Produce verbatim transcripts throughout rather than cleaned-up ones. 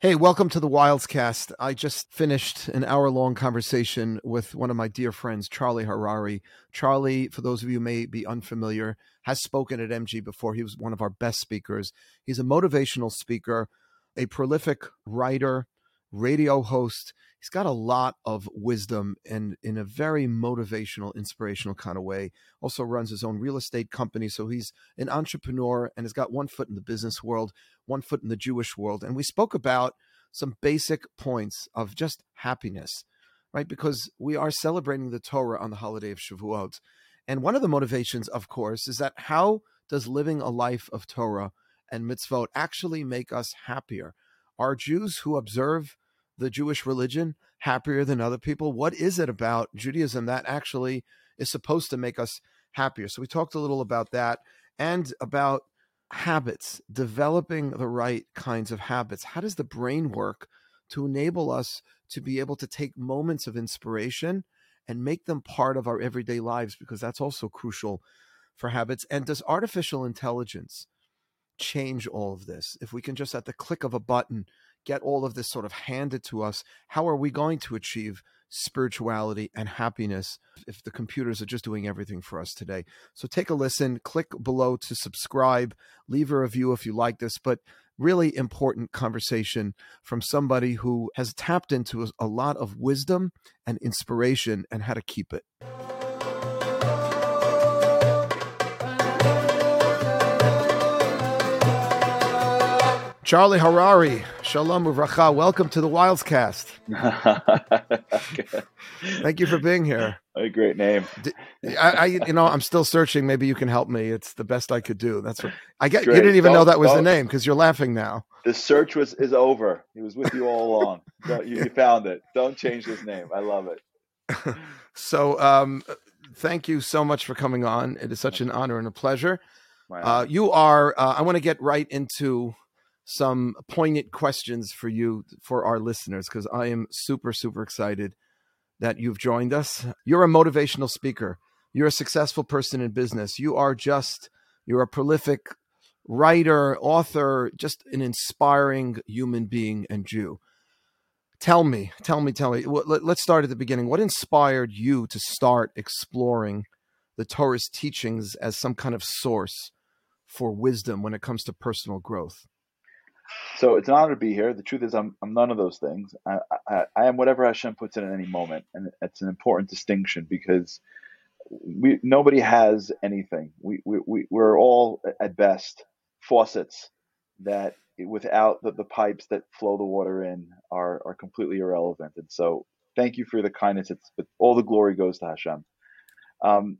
Hey, welcome to the Wildes Cast. I just finished an hour-long conversation with one of my dear friends, Charlie Harary. Charlie, for those of you who may be unfamiliar, has spoken at M G before. He was one of our best speakers. He's a motivational speaker, a prolific writer, radio host. He's got a lot of wisdom and in a very motivational, inspirational kind of way. Also runs his own real estate company. So he's an entrepreneur and has got one foot in the business world, one foot in the Jewish world. And we spoke about some basic points of just happiness, right? Because we are celebrating the Torah on the holiday of Shavuot. And one of the motivations, of course, is that how does living a life of Torah and mitzvot actually make us happier? Are Jews who observe the Jewish religion happier than other people? What is it about Judaism that actually is supposed to make us happier? So we talked a little about that and about habits, developing the right kinds of habits. How does the brain work to enable us to be able to take moments of inspiration and make them part of our everyday lives? Because that's also crucial for habits. And does artificial intelligence change all of this? If we can just at the click of a button get all of this sort of handed to us, how are we going to achieve spirituality and happiness if the computers are just doing everything for us today? So take a listen, click below to subscribe, leave a review if you like this, but really important conversation from somebody who has tapped into a lot of wisdom and inspiration and how to keep it. Charlie Harary, shalom uvracha. Welcome to the Wildes Cast. Thank you for being here. A great name. I, I, you know, I'm still searching. Maybe you can help me. It's the best I could do. That's what I get. Great. You didn't even don't, know that was don't. the name because you're laughing now. The search was is over. It was with you all along. you, you found it. Don't change this name. I love it. So, um, thank you so much for coming on. It is such an honor and a pleasure. Uh, you are. Uh, I want to get right into some poignant questions for you, for our listeners, because I am super, super excited that you've joined us. You're a motivational speaker. You're a successful person in business. You are just, you're a prolific writer, author, just an inspiring human being and Jew. Tell me, tell me, tell me. Let's start at the beginning. What inspired you to start exploring the Torah's teachings as some kind of source for wisdom when it comes to personal growth? So it's an honor to be here. The truth is, I'm I'm none of those things. I, I, I am whatever Hashem puts in at any moment, and it's an important distinction because we nobody has anything. We we, we we're all at best faucets that without the, the pipes that flow the water in are are completely irrelevant. And so, thank you for the kindness. It's but all the glory goes to Hashem. Um,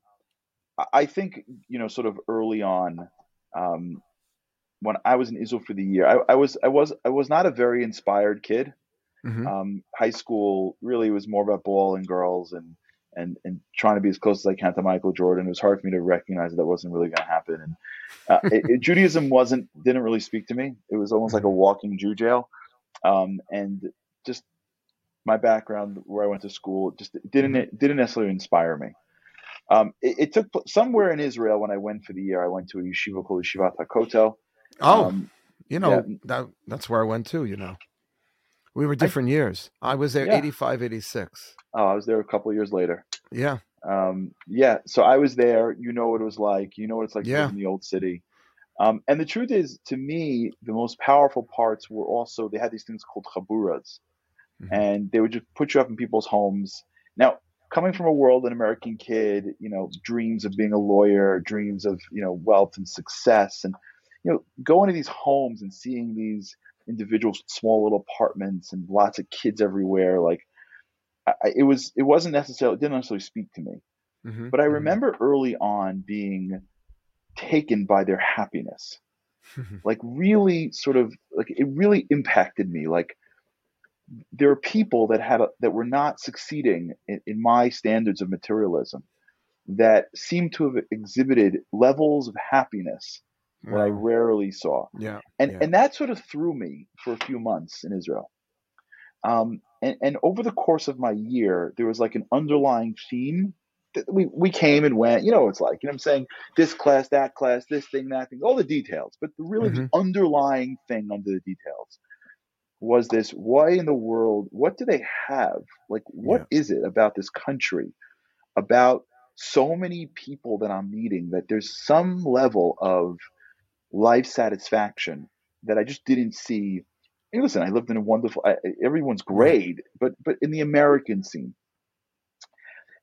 I think you know, sort of early on. Um, When I was in Israel for the year, I, I was I was I was not a very inspired kid. Mm-hmm. Um, high school really was more about ball and girls and and and trying to be as close as I can to Michael Jordan. It was hard for me to recognize that, that wasn't really going to happen. And uh, it, it, Judaism wasn't didn't really speak to me. It was almost like a walking Jew jail, um, and just my background where I went to school just didn't mm-hmm. it didn't necessarily inspire me. Um, it, it took somewhere in Israel when I went for the year. I went to a yeshiva called Yeshivat HaKotel. Oh, um, you know, yeah. that that's where I went to, you know. We were different I, years. I was there yeah. eighty-five, eighty-six. Oh, I was there a couple of years later. Yeah. Um, yeah, so I was there. You know what it was like. You know what it's like yeah. to live in the old city. Um, and the truth is, to me, the most powerful parts were also, they had these things called chaburas. Mm-hmm. And they would just put you up in people's homes. Now, coming from a world, an American kid, you know, dreams of being a lawyer, dreams of, you know, wealth and success and you know, going to these homes and seeing these individuals, small little apartments and lots of kids everywhere. Like I, it was, it wasn't necessarily, it didn't necessarily speak to me, mm-hmm. but I remember mm-hmm. early on being taken by their happiness, like really sort of like, it really impacted me. Like there are people that had, a, that were not succeeding in, in my standards of materialism that seemed to have exhibited levels of happiness that wow. I rarely saw. Yeah. And yeah. and that sort of threw me for a few months in Israel. Um and, and over the course of my year, there was like an underlying theme that we, we came and went, you know what it's like. You know what I'm saying? This class, that class, this thing, that thing, all the details, but the really mm-hmm. the underlying thing under the details was this, why in the world, what do they have? Like, what yeah. is it about this country, about so many people that I'm meeting, that there's some level of life satisfaction that I just didn't see. And listen, I lived in a wonderful, I, everyone's great, but but in the American scene.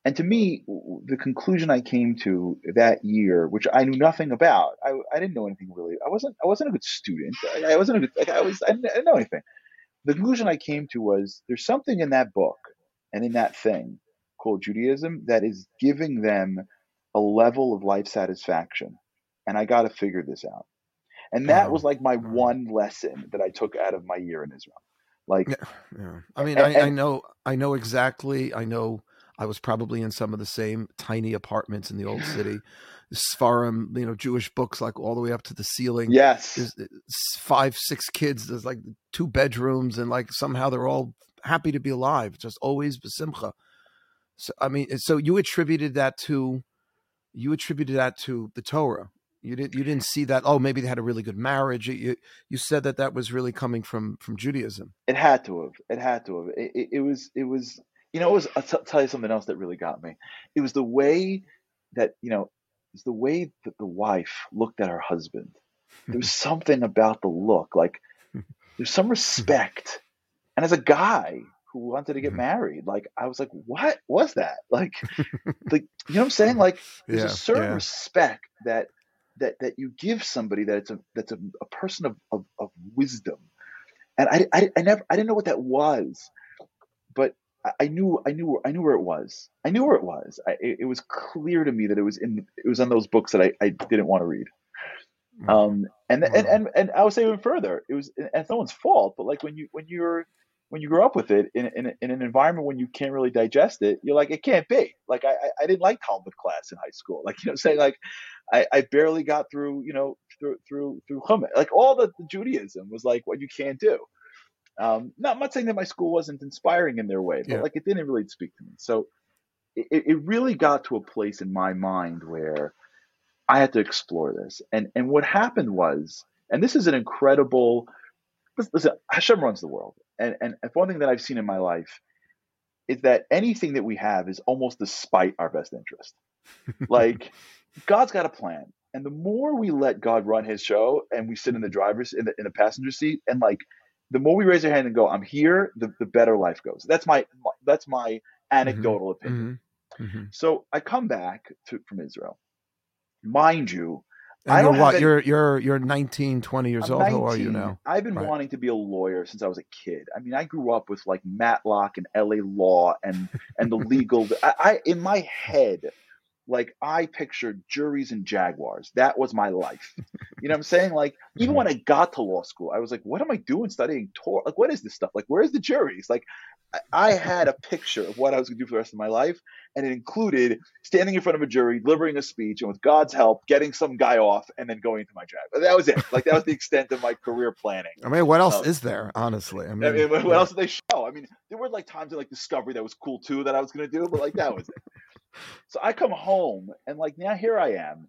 And to me, the conclusion I came to that year, which I knew nothing about, I, I didn't know anything really. I wasn't I wasn't a good student. I, I wasn't a good, like, I was I didn't, I didn't know anything. The conclusion I came to was there's something in that book and in that thing called Judaism that is giving them a level of life satisfaction, and I got to figure this out. And that was like my one lesson that I took out of my year in Israel. Like, yeah, yeah. I mean, and, I, I know I know exactly. I know. I was probably in some of the same tiny apartments in the old city. Sfarim, you know, Jewish books, like all the way up to the ceiling. Yes. There's five, six kids. There's like two bedrooms, and like somehow they're all happy to be alive. Just always besimcha. So, I mean, so you attributed that to, you attributed that to the Torah. You didn't, you didn't see that. Oh, maybe they had a really good marriage. You, you said that that was really coming from, from Judaism. It had to have, it had to have, it, it, it was, it was, You know, it was, I'll t- tell you something else that really got me. It was the way that, you know, it's the way that the wife looked at her husband. There was something about the look, like there's some respect. And as a guy who wanted to get married, like I was like, what was that? Like, like you know what I'm saying? Like there's yeah, a certain yeah. respect that that that you give somebody that it's a that's a, a person of, of of wisdom. And I, I I never I didn't know what that was, but I knew, I knew, I knew where it was. I knew where it was. I, it, it was clear to me that it was in, it was on those books that I, I didn't want to read. Um, and, and, and, and I would say even further, it was, and it's no one's fault, but like when you, when you're, when you grow up with it in, in, in an environment when you can't really digest it, you're like, it can't be. Like, I, I didn't like Talmud class in high school. Like, you know, saying like, I, I barely got through, you know, through, through, through Chumash. Like all the, the Judaism was like what you can't do. Um, not, I'm not saying that my school wasn't inspiring in their way, but yeah. like it didn't really speak to me. So it, it really got to a place in my mind where I had to explore this. And and what happened was, and this is an incredible, listen, Hashem runs the world. And, and one thing that I've seen in my life is that anything that we have is almost despite our best interest. Like God's got a plan. And the more we let God run his show and we sit in the driver's, in the, in the passenger seat and like, the more we raise our hand and go, I'm here, the, the better life goes. That's my, my that's my anecdotal mm-hmm. opinion. Mm-hmm. So I come back to, from Israel, mind you. And I don't you're, what, been, you're you're you're nineteen, twenty years I'm old. nineteen How are you now? I've been right. wanting to be a lawyer since I was a kid. I mean, I grew up with like Matlock and L A Law and and the legal. I, I in my head. Like I pictured juries and jaguars. That was my life. You know what I'm saying? Like even when I got to law school, I was like, what am I doing studying Torah? Like, what is this stuff? Like, where's the juries? Like I had a picture of what I was going to do for the rest of my life. And it included standing in front of a jury, delivering a speech, and with God's help, getting some guy off and then going into my job. That was it. Like that was the extent of my career planning. I mean, what else um, is there, honestly? I mean, I mean what yeah. else did they show? I mean, there were like times in like Discovery that was cool too that I was going to do, but like that was it. So I come home and like now here I am,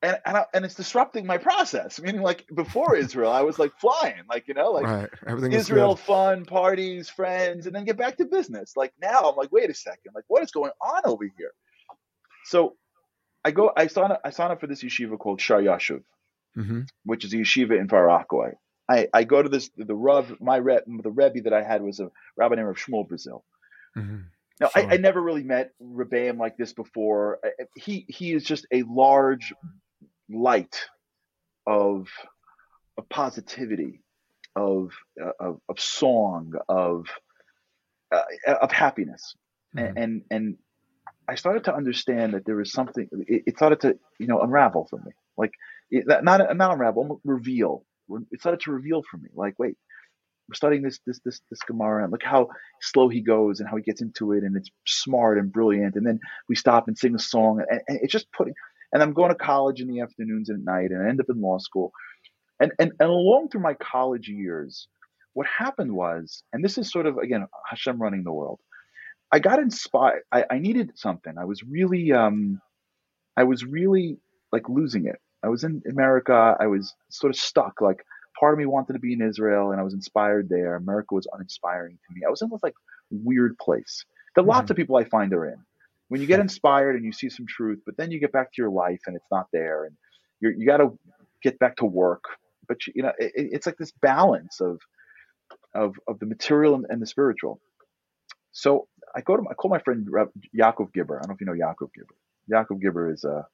and and, I, and it's disrupting my process. Meaning like before Israel, I was like flying, like you know, like right. everything Israel fun, parties, friends, and then get back to business. Like now I'm like, wait a second, like what is going on over here? So I go, I sign up, I sign up for this yeshiva called Shor Yoshuv, mm-hmm. which is a yeshiva in Far Rockaway. I, I go to this the Rav, my Reb, the Rebbe that I had was a rabbi named Shmuel Brazil. Mm-hmm. Now, sure. I, I never really met Rebbeim like this before. I, he he is just a large light of, of positivity, of, uh, of of song, of uh, of happiness, mm-hmm. and, and and I started to understand that there was something. It, it started to you know unravel for me, like it, not not unravel, reveal. It started to reveal for me, like wait. We're studying this this this this Gemara and look how slow he goes and how he gets into it and it's smart and brilliant and then we stop and sing a song and, and it's just putting and I'm going to college in the afternoons and at night and I end up in law school and, and and along through my college years what happened was and this is sort of again Hashem running the world I got inspired I, I needed something I was really um I was really like losing it I was in America I was sort of stuck like part of me wanted to be in Israel and I was inspired there. America was uninspiring to me. I was in this like weird place that lots mm-hmm. of people I find are in. When you get inspired and you see some truth, but then you get back to your life and it's not there, and you're, you got to get back to work. But you, you know, it, it's like this balance of of of the material and, and the spiritual. So I go to I call my friend Yaakov Gibber. I don't know if you know Yaakov Gibber. Yaakov Gibber is uh,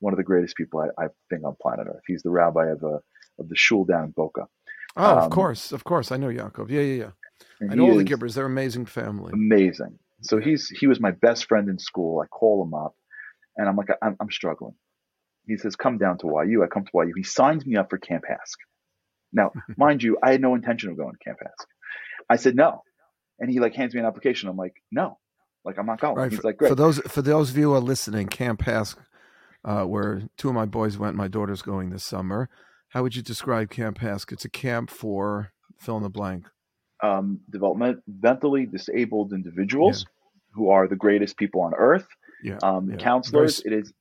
one of the greatest people I, I think on planet Earth. He's the rabbi of uh, of the shul down in Boca. Oh, um, of course, of course, I know Yaakov. Yeah, yeah, yeah. I know all the Gibbers. They're an amazing family. Amazing. So he's he was my best friend in school. I call him up, and I'm like, I'm, I'm struggling. He says, come down to Y U. I come to Y U. He signs me up for Camp Ask. Now, mind you, I had no intention of going to Camp Ask. I said no, and he like hands me an application. I'm like, no, like I'm not going. Right. He's for, like, great. For those for those of you who are listening, Camp Ask, uh, where two of my boys went, my daughter's going this summer. How would you describe Camp Ask? It's a camp for fill in the blank. Um, developmentally disabled individuals, yeah, who are the greatest people on earth. Yeah, um, yeah. Counselors. Very, it is.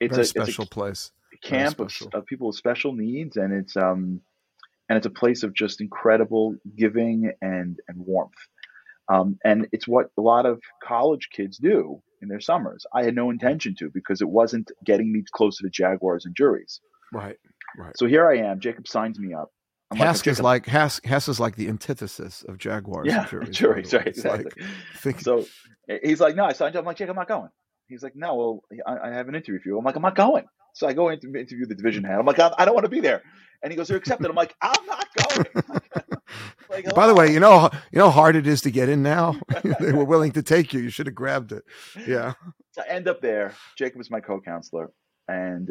It's a special it's a place. Camp of, of people with special needs, and it's um, and it's a place of just incredible giving and and warmth. Um, and it's what a lot of college kids do in their summers. I had no intention to because it wasn't getting me closer to Jaguars and juries. Right. Right. So here I am. Jacob signs me up. Hask is like Hask, Hask is like the antithesis of Jaguars. Yeah, juries, juries right, exactly. Like, think... So he's like, no, I signed up. I'm like, Jake, I'm not going. He's like, no, well, I, I have an interview for you. I'm like, I'm not going. So I go in to interview the division head. I'm like, I, I don't want to be there. And he goes, you're accepted. I'm like, I'm not going. Like, by the way, you know, you know how hard it is to get in now? They were willing to take you. You should have grabbed it. Yeah. So I end up there. Jacob is my co-counselor. And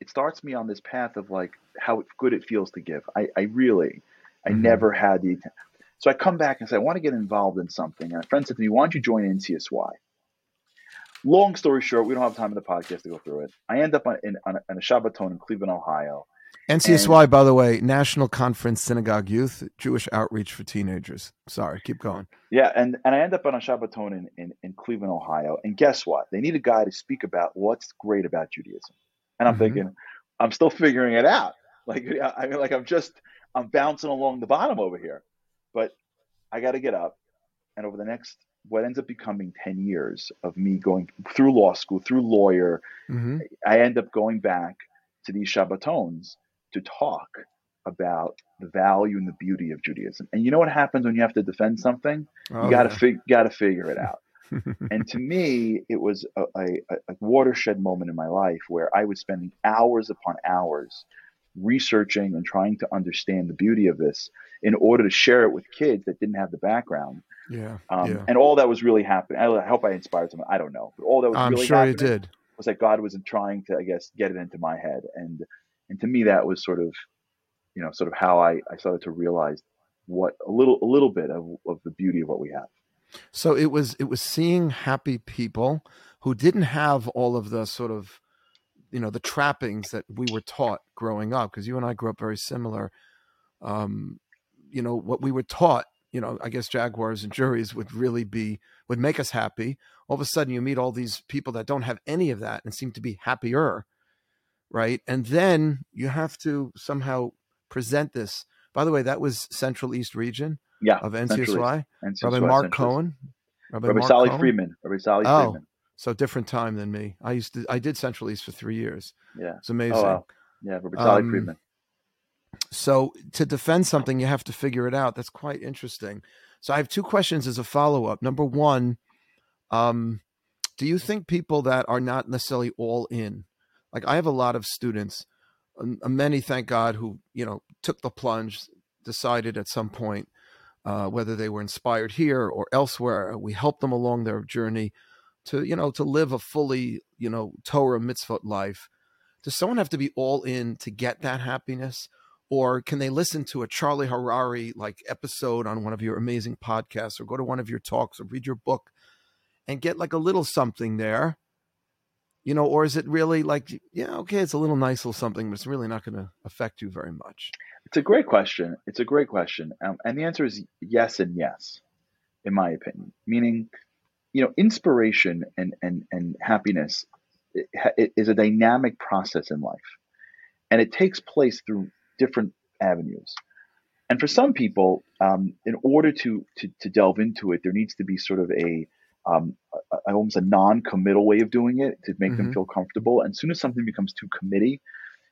it starts me on this path of like how good it feels to give. I, I really, I mm-hmm. never had the, so I come back and say, I want to get involved in something. And a friend said to me, why don't you join N C S Y? Long story short, we don't have time in the podcast to go through it. I end up on, in, on, a, on a Shabbaton in Cleveland, Ohio. N C S Y, and, by the way, National Conference Synagogue Youth, Jewish Outreach for Teenagers. Sorry, keep going. Yeah, and, and I end up on a Shabbaton in, in, in Cleveland, Ohio. And guess what? They need a guy to speak about what's great about Judaism. And I'm mm-hmm. thinking, I'm still figuring it out. Like, I mean, like I'm just, I'm bouncing along the bottom over here. But I got to get up. And over the next, what ends up becoming ten years of me going through law school, through lawyer, mm-hmm. I end up going back to these Shabbatons to talk about the value and the beauty of Judaism. And you know what happens when you have to defend something? Oh, you got to yeah. fig- got to figure it out. And to me, it was a, a, a watershed moment in my life where I was spending hours upon hours researching and trying to understand the beauty of this in order to share it with kids that didn't have the background. Yeah. Um, yeah. And all that was really happening. I hope I inspired someone. I don't know. But all that was I'm really sure happening you did. was that God wasn't trying to, I guess, get it into my head. And and to me, that was sort of, you know, sort of how I, I started to realize what a little a little bit of, of the beauty of what we have. So it was it was seeing happy people who didn't have all of the sort of, you know, the trappings that we were taught growing up, because you and I grew up very similar. Um, you know, what we were taught, you know, I guess Jaguars and juries would really be, would make us happy. All of a sudden you meet all these people that don't have any of that and seem to be happier, right? And then you have to somehow present this. By the way, that was Central East region. Yeah, of N C S Y, Rabbi Mark Cohen, Rabbi Sally Freeman, Rabbi Sally oh, Freeman. So different time than me. I used to, I did Central East for three years. Yeah, it's amazing. Oh, wow. Yeah, Rabbi Sally um, Freeman. So to defend something, you have to figure it out. That's quite interesting. So I have two questions as a follow up. Number one, um, do you think people that are not necessarily all in, like I have a lot of students, many thank God, who you know took the plunge, decided at some point. Uh, whether they were inspired here or elsewhere, we help them along their journey to, you know, to live a fully, you know, Torah mitzvot life. Does someone have to be all in to get that happiness? Or can they listen to a Charlie Harary like episode on one of your amazing podcasts, or go to one of your talks, or read your book and get like a little something there, you know? Or is it really like, yeah, okay, it's a little nice little something, but it's really not going to affect you very much? It's a great question. It's a great question. Um, and the answer is yes and yes, in my opinion. Meaning, you know, inspiration and and, and happiness it, it is a dynamic process in life. And it takes place through different avenues. And for some people, um, in order to, to to delve into it, there needs to be sort of a, um, a, a almost a non-committal way of doing it to make mm-hmm. them feel comfortable. And as soon as something becomes too committee,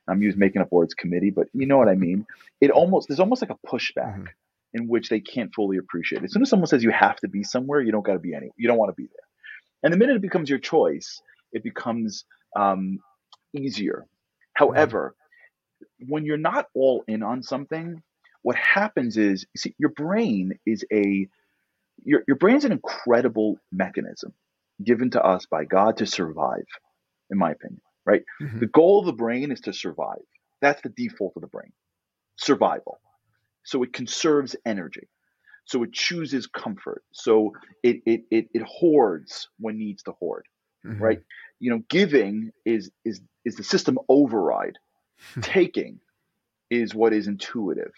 I'm using making up words, committee, but you know what I mean. It almost there's almost like a pushback mm-hmm. in which they can't fully appreciate it. As soon as someone says you have to be somewhere, you don't got to be any, you don't want to be there. And the minute it becomes your choice, it becomes um, easier. However, mm-hmm. when you're not all in on something, what happens is, you see, your brain is a your your brain's an incredible mechanism given to us by God to survive, in my opinion, right? Mm-hmm. The goal of the brain is to survive. That's the default of the brain, survival. So it conserves energy. So it chooses comfort. So it it it, it hoards when needs to hoard, mm-hmm. right? You know, giving is is is the system override. Taking is what is intuitive.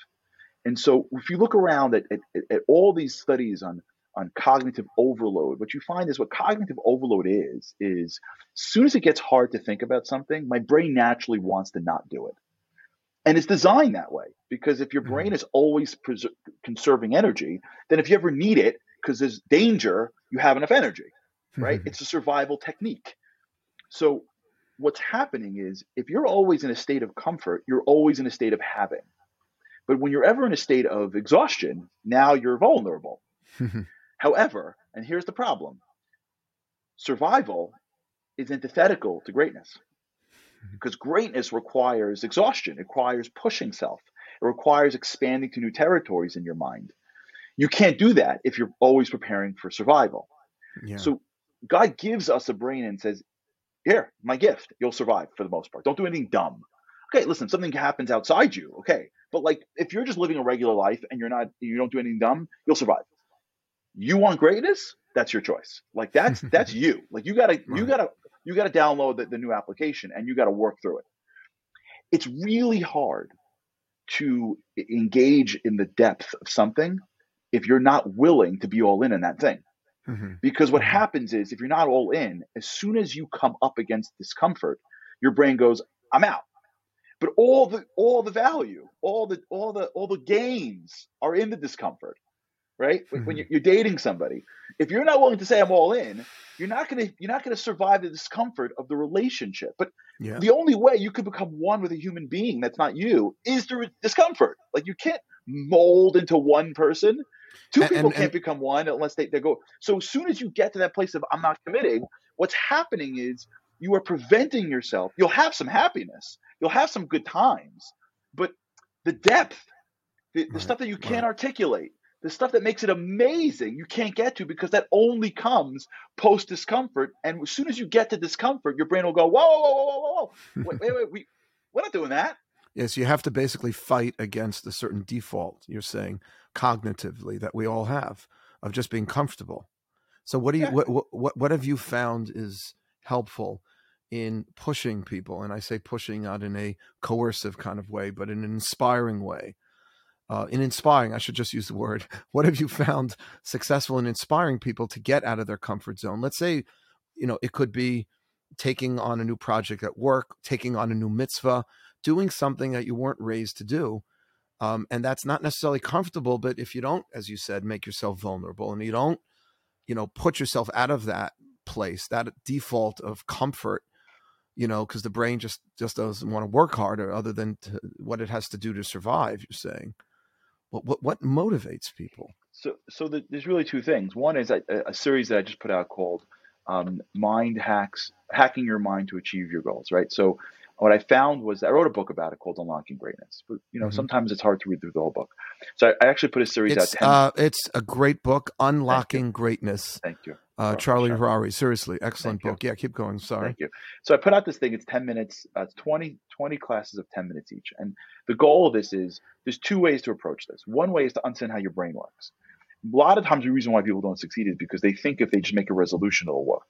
And so if you look around at, at, at all these studies on, on cognitive overload, what you find is what cognitive overload is, is as soon as it gets hard to think about something, my brain naturally wants to not do it. And it's designed that way, because if your brain is always pres- conserving energy, then if you ever need it, because there's danger, you have enough energy, right? It's a survival technique. So what's happening is if you're always in a state of comfort, you're always in a state of having. But when you're ever in a state of exhaustion, now you're vulnerable. However, and here's the problem, survival is antithetical to greatness, because greatness requires exhaustion. It requires pushing self. It requires expanding to new territories in your mind. You can't do that if you're always preparing for survival. Yeah. So God gives us a brain and says, here, my gift, you'll survive for the most part. Don't do anything dumb. Okay, listen, something happens outside you. Okay. But like, if you're just living a regular life and you're not, you don't do anything dumb, you'll survive. You want greatness? That's your choice. Like that's, that's you. Like you gotta, you gotta, you gotta download the, the new application and you gotta work through it. It's really hard to engage in the depth of something if you're not willing to be all in on that thing. Mm-hmm. Because what happens is if you're not all in, as soon as you come up against discomfort, your brain goes, I'm out. But all the all the value, all the all the all the gains are in the discomfort, right? Mm-hmm. When you're, you're dating somebody, if you're not willing to say I'm all in, you're not gonna you're not gonna survive the discomfort of the relationship. But yeah. the only way you could become one with a human being that's not you is through discomfort. Like you can't mold into one person. Two and, people and, can't and, become one unless they, they go. So as soon as you get to that place of I'm not committing, what's happening is you are preventing yourself. You'll have some happiness. You'll have some good times, but the depth, the, the right, stuff that you can't right. articulate, the stuff that makes it amazing, you can't get to because that only comes post discomfort. And as soon as you get to discomfort, your brain will go, whoa, whoa, whoa, whoa, whoa, whoa. wait, wait, wait, we, we're not doing that. Yes, you have to basically fight against a certain default, you're saying, cognitively, that we all have of just being comfortable. So what do you, yeah. what, what, what have you found is helpful in pushing people, and I say pushing not in a coercive kind of way, but in an inspiring way. Uh, in inspiring, I should just use the word. What have you found successful in inspiring people to get out of their comfort zone? Let's say, you know, it could be taking on a new project at work, taking on a new mitzvah, doing something that you weren't raised to do. Um, and that's not necessarily comfortable, but if you don't, as you said, make yourself vulnerable and you don't, you know, put yourself out of that place, that default of comfort, you know, because the brain just, just doesn't want to work harder other than to, what it has to do to survive, you're saying. What what, what motivates people? So so the, there's really two things. One is a, a series that I just put out called um, Mind Hacks, Hacking Your Mind to Achieve Your Goals, right? So what I found was I wrote a book about it called Unlocking Greatness. But, you know, mm-hmm. sometimes it's hard to read through the whole book. So I, I actually put a series it's, out. ten- uh, it's a great book, Unlocking Thank Greatness. Thank you. Uh, Charlie Harary, seriously, excellent book. Yeah, keep going. Sorry. Thank you. So I put out this thing. It's ten minutes. Uh, it's twenty, twenty classes of ten minutes each. And the goal of this is there's two ways to approach this. One way is to understand how your brain works. A lot of times the reason why people don't succeed is because they think if they just make a resolution, it'll work.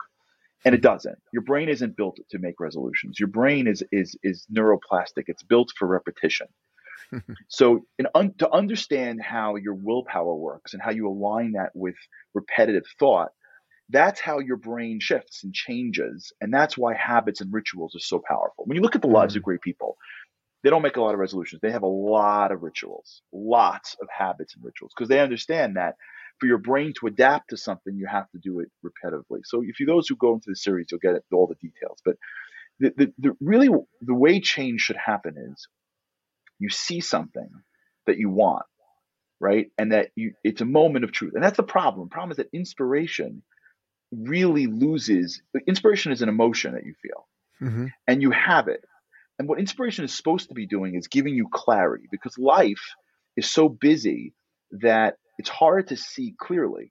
And it doesn't. Your brain isn't built to make resolutions. Your brain is is is neuroplastic. It's built for repetition. So in un- to understand how your willpower works and how you align that with repetitive thought, that's how your brain shifts and changes. And that's why habits and rituals are so powerful. When you look at the lives of great people, they don't make a lot of resolutions. They have a lot of rituals, lots of habits and rituals, because they understand that for your brain to adapt to something, you have to do it repetitively. So if you those who go into the series, you'll get all the details. But the, the, the really the way change should happen is you see something that you want, right? And that you it's a moment of truth. And that's the problem. The problem is that inspiration really loses. Inspiration is an emotion that you feel, mm-hmm. and you have it. And what inspiration is supposed to be doing is giving you clarity, because life is so busy that it's hard to see clearly.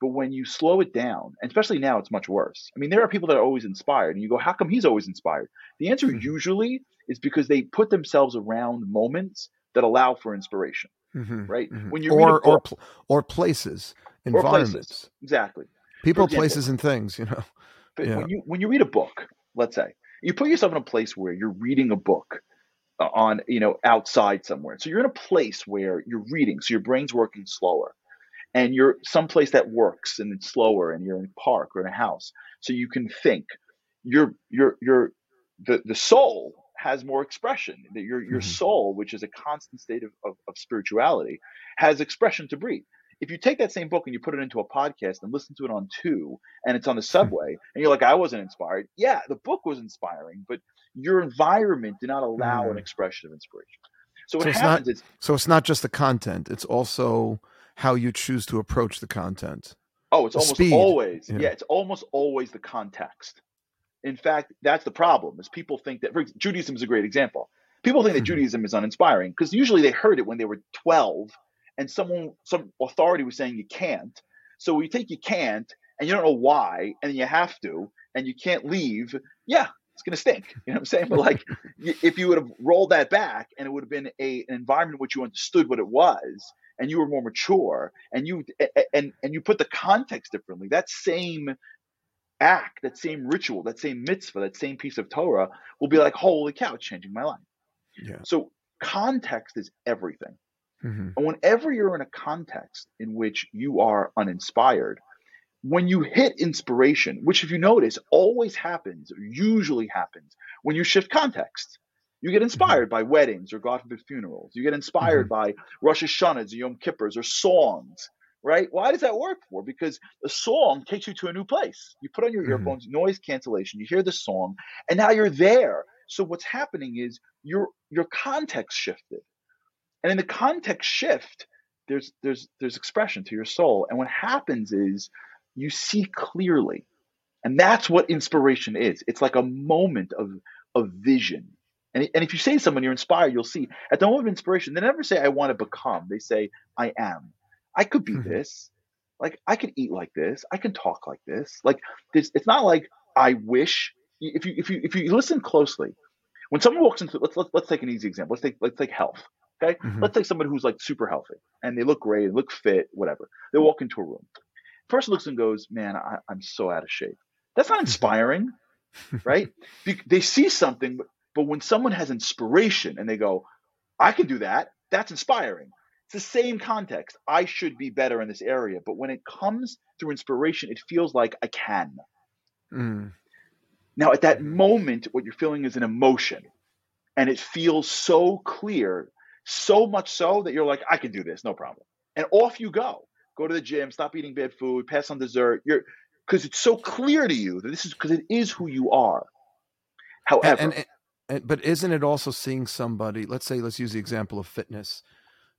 But when you slow it down, and especially now, it's much worse. I mean, there are people that are always inspired, and you go, how come he's always inspired? The answer mm-hmm. usually is because they put themselves around moments that allow for inspiration, mm-hmm. right? Mm-hmm. When you or, or, or places, environments. Or places. Exactly. People, example, places, and things, you know. But yeah. when you when you read a book, let's say, you put yourself in a place where you're reading a book on, you know, outside somewhere. So you're in a place where you're reading. So your brain's working slower, and you're someplace that works and it's slower, and you're in a park or in a house. So you can think. Your, your, your, the, the soul has more expression. Your, your soul, which is a constant state of, of, of spirituality, has expression to breathe. If you take that same book and you put it into a podcast and listen to it on two, and it's on the subway, and you're like, I wasn't inspired. Yeah, the book was inspiring, but your environment did not allow mm. an expression of inspiration. So, so what happens not, is so it's not just the content; it's also how you choose to approach the content. Oh, it's the almost speed. always yeah. yeah, it's almost always the context. In fact, that's the problem: is people think that for, Judaism is a great example. People think that Judaism is uninspiring because usually they heard it when they were twelve. And someone, some authority was saying you can't. So you think you can't, and you don't know why, and you have to, and you can't leave. Yeah, it's going to stink. You know what I'm saying? But like, if you would have rolled that back, and it would have been a an environment in which you understood what it was, and you were more mature, and you and and you put the context differently. That same act, that same ritual, that same mitzvah, that same piece of Torah will be like, holy cow, it's changing my life. Yeah. So context is everything. Mm-hmm. And whenever you're in a context in which you are uninspired, when you hit inspiration, which if you notice always happens, or usually happens, when you shift context, you get inspired mm-hmm. by weddings or God forbid funerals. You get inspired mm-hmm. by Rosh Hashanahs or Yom Kippurs or songs, right? Why does that work for? Because a song takes you to a new place. You put on your mm-hmm. earphones, noise cancellation, you hear the song, and now you're there. So what's happening is your your context shifted. And in the context shift, there's there's there's expression to your soul. And what happens is you see clearly. And that's what inspiration is. It's like a moment of, of vision. And, and if you say to someone you're inspired, you'll see. At the moment of inspiration, they never say, I want to become. They say, I am. I could be mm-hmm. this. Like, I could eat like this. I can talk like this. Like, this, it's not like I wish. If you if you if you listen closely, when someone walks into let's let's let's take an easy example. Let's take let's take health. Okay, mm-hmm. let's take somebody who's like super healthy and they look great, look fit, whatever. They walk into a room. Person looks and goes, man, I, I'm so out of shape. That's not inspiring, right? They, they see something, but, but when someone has inspiration and they go, I can do that, that's inspiring. It's the same context. I should be better in this area. But when it comes through inspiration, it feels like I can. Mm. Now, at that moment, what you're feeling is an emotion, and it feels so clear. So much so that you're like, I can do this, no problem. And off you go. Go to the gym, stop eating bad food, pass on dessert. You're because it's so clear to you that this is because it is who you are. However, and, and, and, but isn't it also seeing somebody? Let's say, let's use the example of fitness,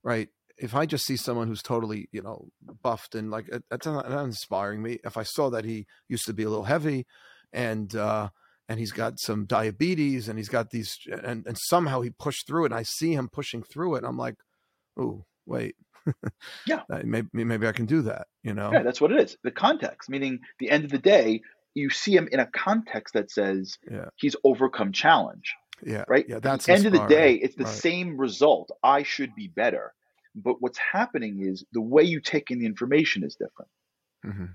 right? If I just see someone who's totally, you know, buffed and like that's not, not inspiring me. If I saw that he used to be a little heavy, and uh, and he's got some diabetes and he's got these, and, and somehow he pushed through it. And I see him pushing through it. I'm like, ooh, wait, yeah, maybe, maybe I can do that. You know, yeah, that's what it is. The context, meaning the end of the day, you see him in a context that says yeah. he's overcome challenge. Yeah. Right. Yeah. That's At the inspiring. End of the day. It's the right. same result. I should be better. But what's happening is the way you take in the information is different. Mm-hmm.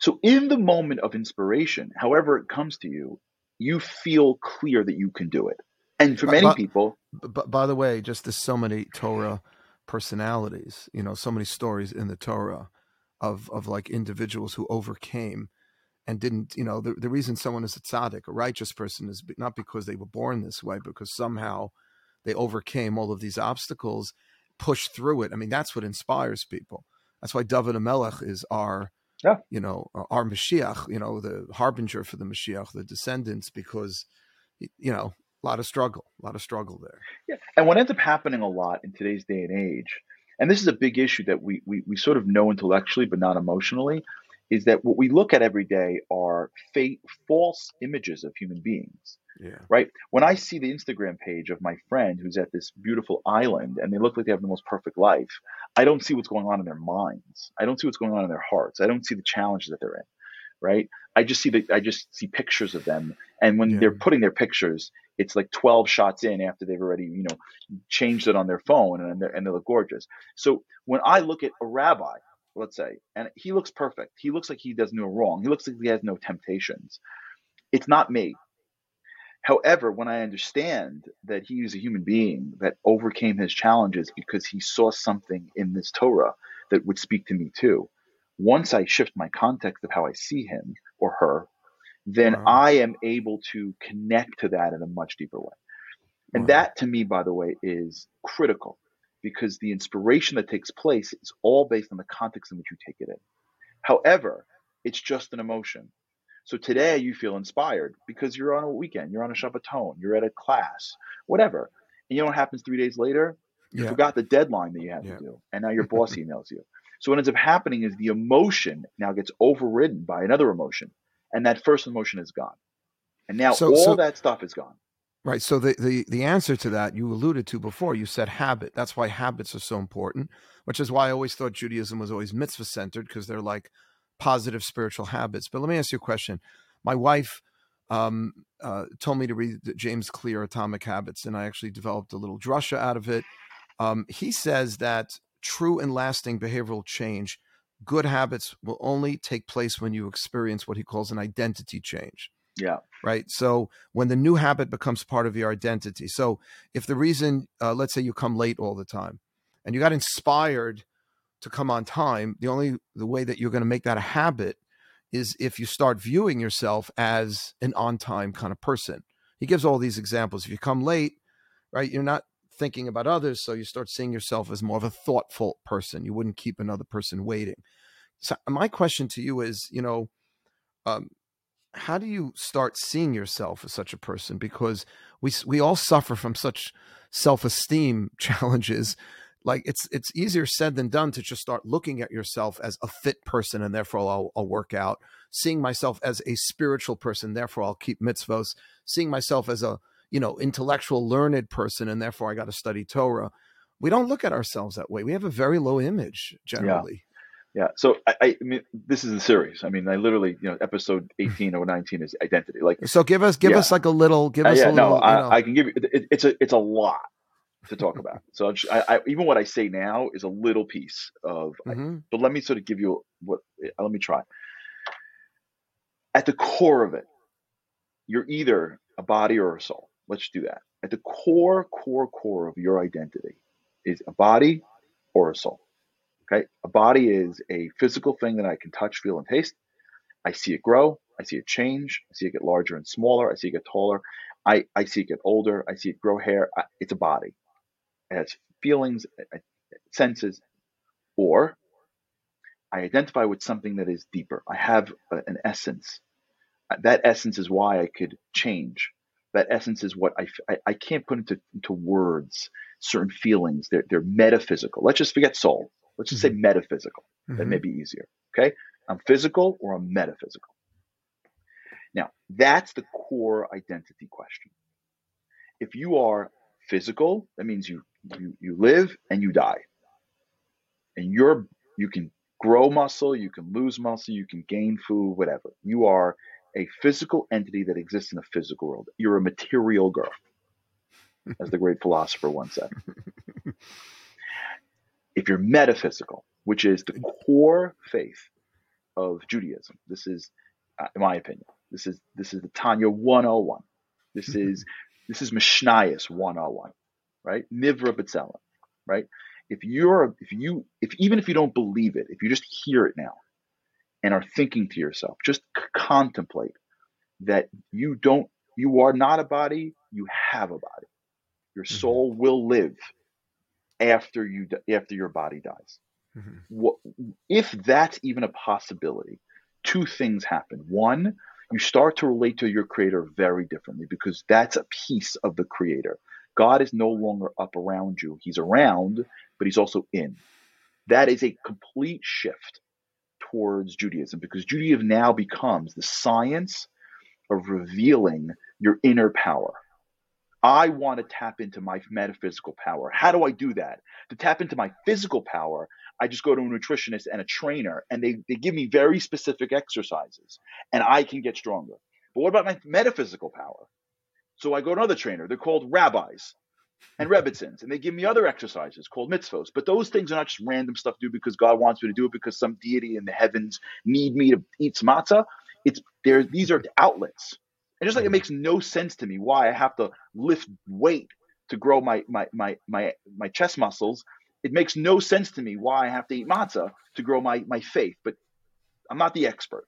So in the moment of inspiration, however it comes to you, you feel clear that you can do it. And for many by, people. But by the way, just there's so many Torah personalities, you know, so many stories in the Torah of, of like individuals who overcame and didn't, you know, the, the reason someone is a tzaddik, a righteous person, is not because they were born this way, because somehow they overcame all of these obstacles, pushed through it. I mean, that's what inspires people. That's why David HaMelech is our, yeah. you know, our Mashiach, you know, the harbinger for the Mashiach, the descendants, because, you know, a lot of struggle, a lot of struggle there. Yeah. And what ends up happening a lot in today's day and age, and this is a big issue that we we we sort of know intellectually but not emotionally, is that what we look at every day are fake, false images of human beings, yeah. right? When I see the Instagram page of my friend who's at this beautiful island and they look like they have the most perfect life, I don't see what's going on in their minds. I don't see what's going on in their hearts. I don't see the challenges that they're in, right? I just see the, I just see pictures of them. And when yeah. they're putting their pictures, it's like twelve shots in after they've already, you know, changed it on their phone, and they're, and they look gorgeous. So when I look at a rabbi, let's say, and he looks perfect. He looks like he does no wrong. He looks like he has no temptations. It's not me. However, when I understand that he is a human being that overcame his challenges because he saw something in this Torah that would speak to me too, once I shift my context of how I see him or her, then wow. I am able to connect to that in a much deeper way. And wow. that to me, by the way, is critical. Because the inspiration that takes place is all based on the context in which you take it in. However, it's just an emotion. So today you feel inspired because you're on a weekend, you're on a Shabbaton, you're at a class, whatever. And you know what happens three days later? You yeah. forgot the deadline that you had yeah. to do. And now your boss emails you. So what ends up happening is the emotion now gets overridden by another emotion. And that first emotion is gone. And now so, all so- that stuff is gone. Right. So the, the, the answer to that you alluded to before, you said habit. That's why habits are so important, which is why I always thought Judaism was always mitzvah centered, because they're like positive spiritual habits. But let me ask you a question. My wife um, uh, told me to read James Clear, Atomic Habits, and I actually developed a little drasha out of it. Um, he says that true and lasting behavioral change, good habits, will only take place when you experience what he calls an identity change. Yeah. Right. So when the new habit becomes part of your identity. So if the reason, uh, let's say you come late all the time and you got inspired to come on time, the only the way that you're going to make that a habit is if you start viewing yourself as an on-time kind of person. He gives all these examples. If you come late, right, you're not thinking about others. So you start seeing yourself as more of a thoughtful person. You wouldn't keep another person waiting. So my question to you is, you know, um, how do you start seeing yourself as such a person? Because we we all suffer from such self-esteem challenges. Like it's it's easier said than done to just start looking at yourself as a fit person, and therefore I'll, I'll work out. Seeing myself as a spiritual person, therefore I'll keep mitzvos. Seeing myself as a, you know, intellectual, learned person, and therefore I got to study Torah. We don't look at ourselves that way. We have a very low image generally. Yeah. Yeah. So I, I mean, this is a series. I mean, I literally, you know, episode eighteen or nineteen is identity. Like, so give us, give yeah. us like a little, give us uh, yeah, a little. No, I, you know. I can give you, it, it's a, it's a lot to talk about. So I, I, even what I say now is a little piece of, mm-hmm. I, but let me sort of give you what, let me try. At the core of it, you're either a body or a soul. Let's do that. At the core, core, core of your identity is a body or a soul. Okay. A body is a physical thing that I can touch, feel, and taste. I see it grow. I see it change. I see it get larger and smaller. I see it get taller. I, I see it get older. I see it grow hair. I, it's a body. It has feelings, senses, or I identify with something that is deeper. I have a, an essence. That essence is why I could change. That essence is what I, I, I can't put into, into words, certain feelings. They're, they're metaphysical. Let's just forget soul. Let's just say mm-hmm. metaphysical. That mm-hmm. may be easier. Okay. I'm physical or I'm metaphysical. Now, that's the core identity question. If you are physical, that means you you, you live and you die. And you're you can grow muscle, you can lose muscle, you can gain food, whatever. You are a physical entity that exists in a physical world. You're a material girl, as the great philosopher once said. If you're metaphysical, which is the core faith of Judaism, this is, uh, in my opinion, this is this is the Tanya one oh one. This is this is Mishnayos one oh one, right? Nivra B'Tselem, right? If you're if you if even if you don't believe it, if you just hear it now, and are thinking to yourself, just c- contemplate that you don't you are not a body, you have a body. Your mm-hmm. soul will live after you after your body dies. Mm-hmm. What, if that's even a possibility, two things happen. One, you start to relate to your creator very differently because that's a piece of the creator. God is no longer up around you. He's around, but he's also in. That is a complete shift towards Judaism because Judaism now becomes the science of revealing your inner power. I want to tap into my metaphysical power. How do I do that? To tap into my physical power, I just go to a nutritionist and a trainer, and they, they give me very specific exercises, and I can get stronger. But what about my metaphysical power? So I go to another trainer. They're called rabbis and rebbitzins, and they give me other exercises called mitzvos. But those things are not just random stuff to do because God wants me to do it because some deity in the heavens need me to eat some matzah. It's, there, these are outlets. And just like it makes no sense to me why I have to lift weight to grow my my my my, my chest muscles, it makes no sense to me why I have to eat matzah to grow my, my faith. But I'm not the expert,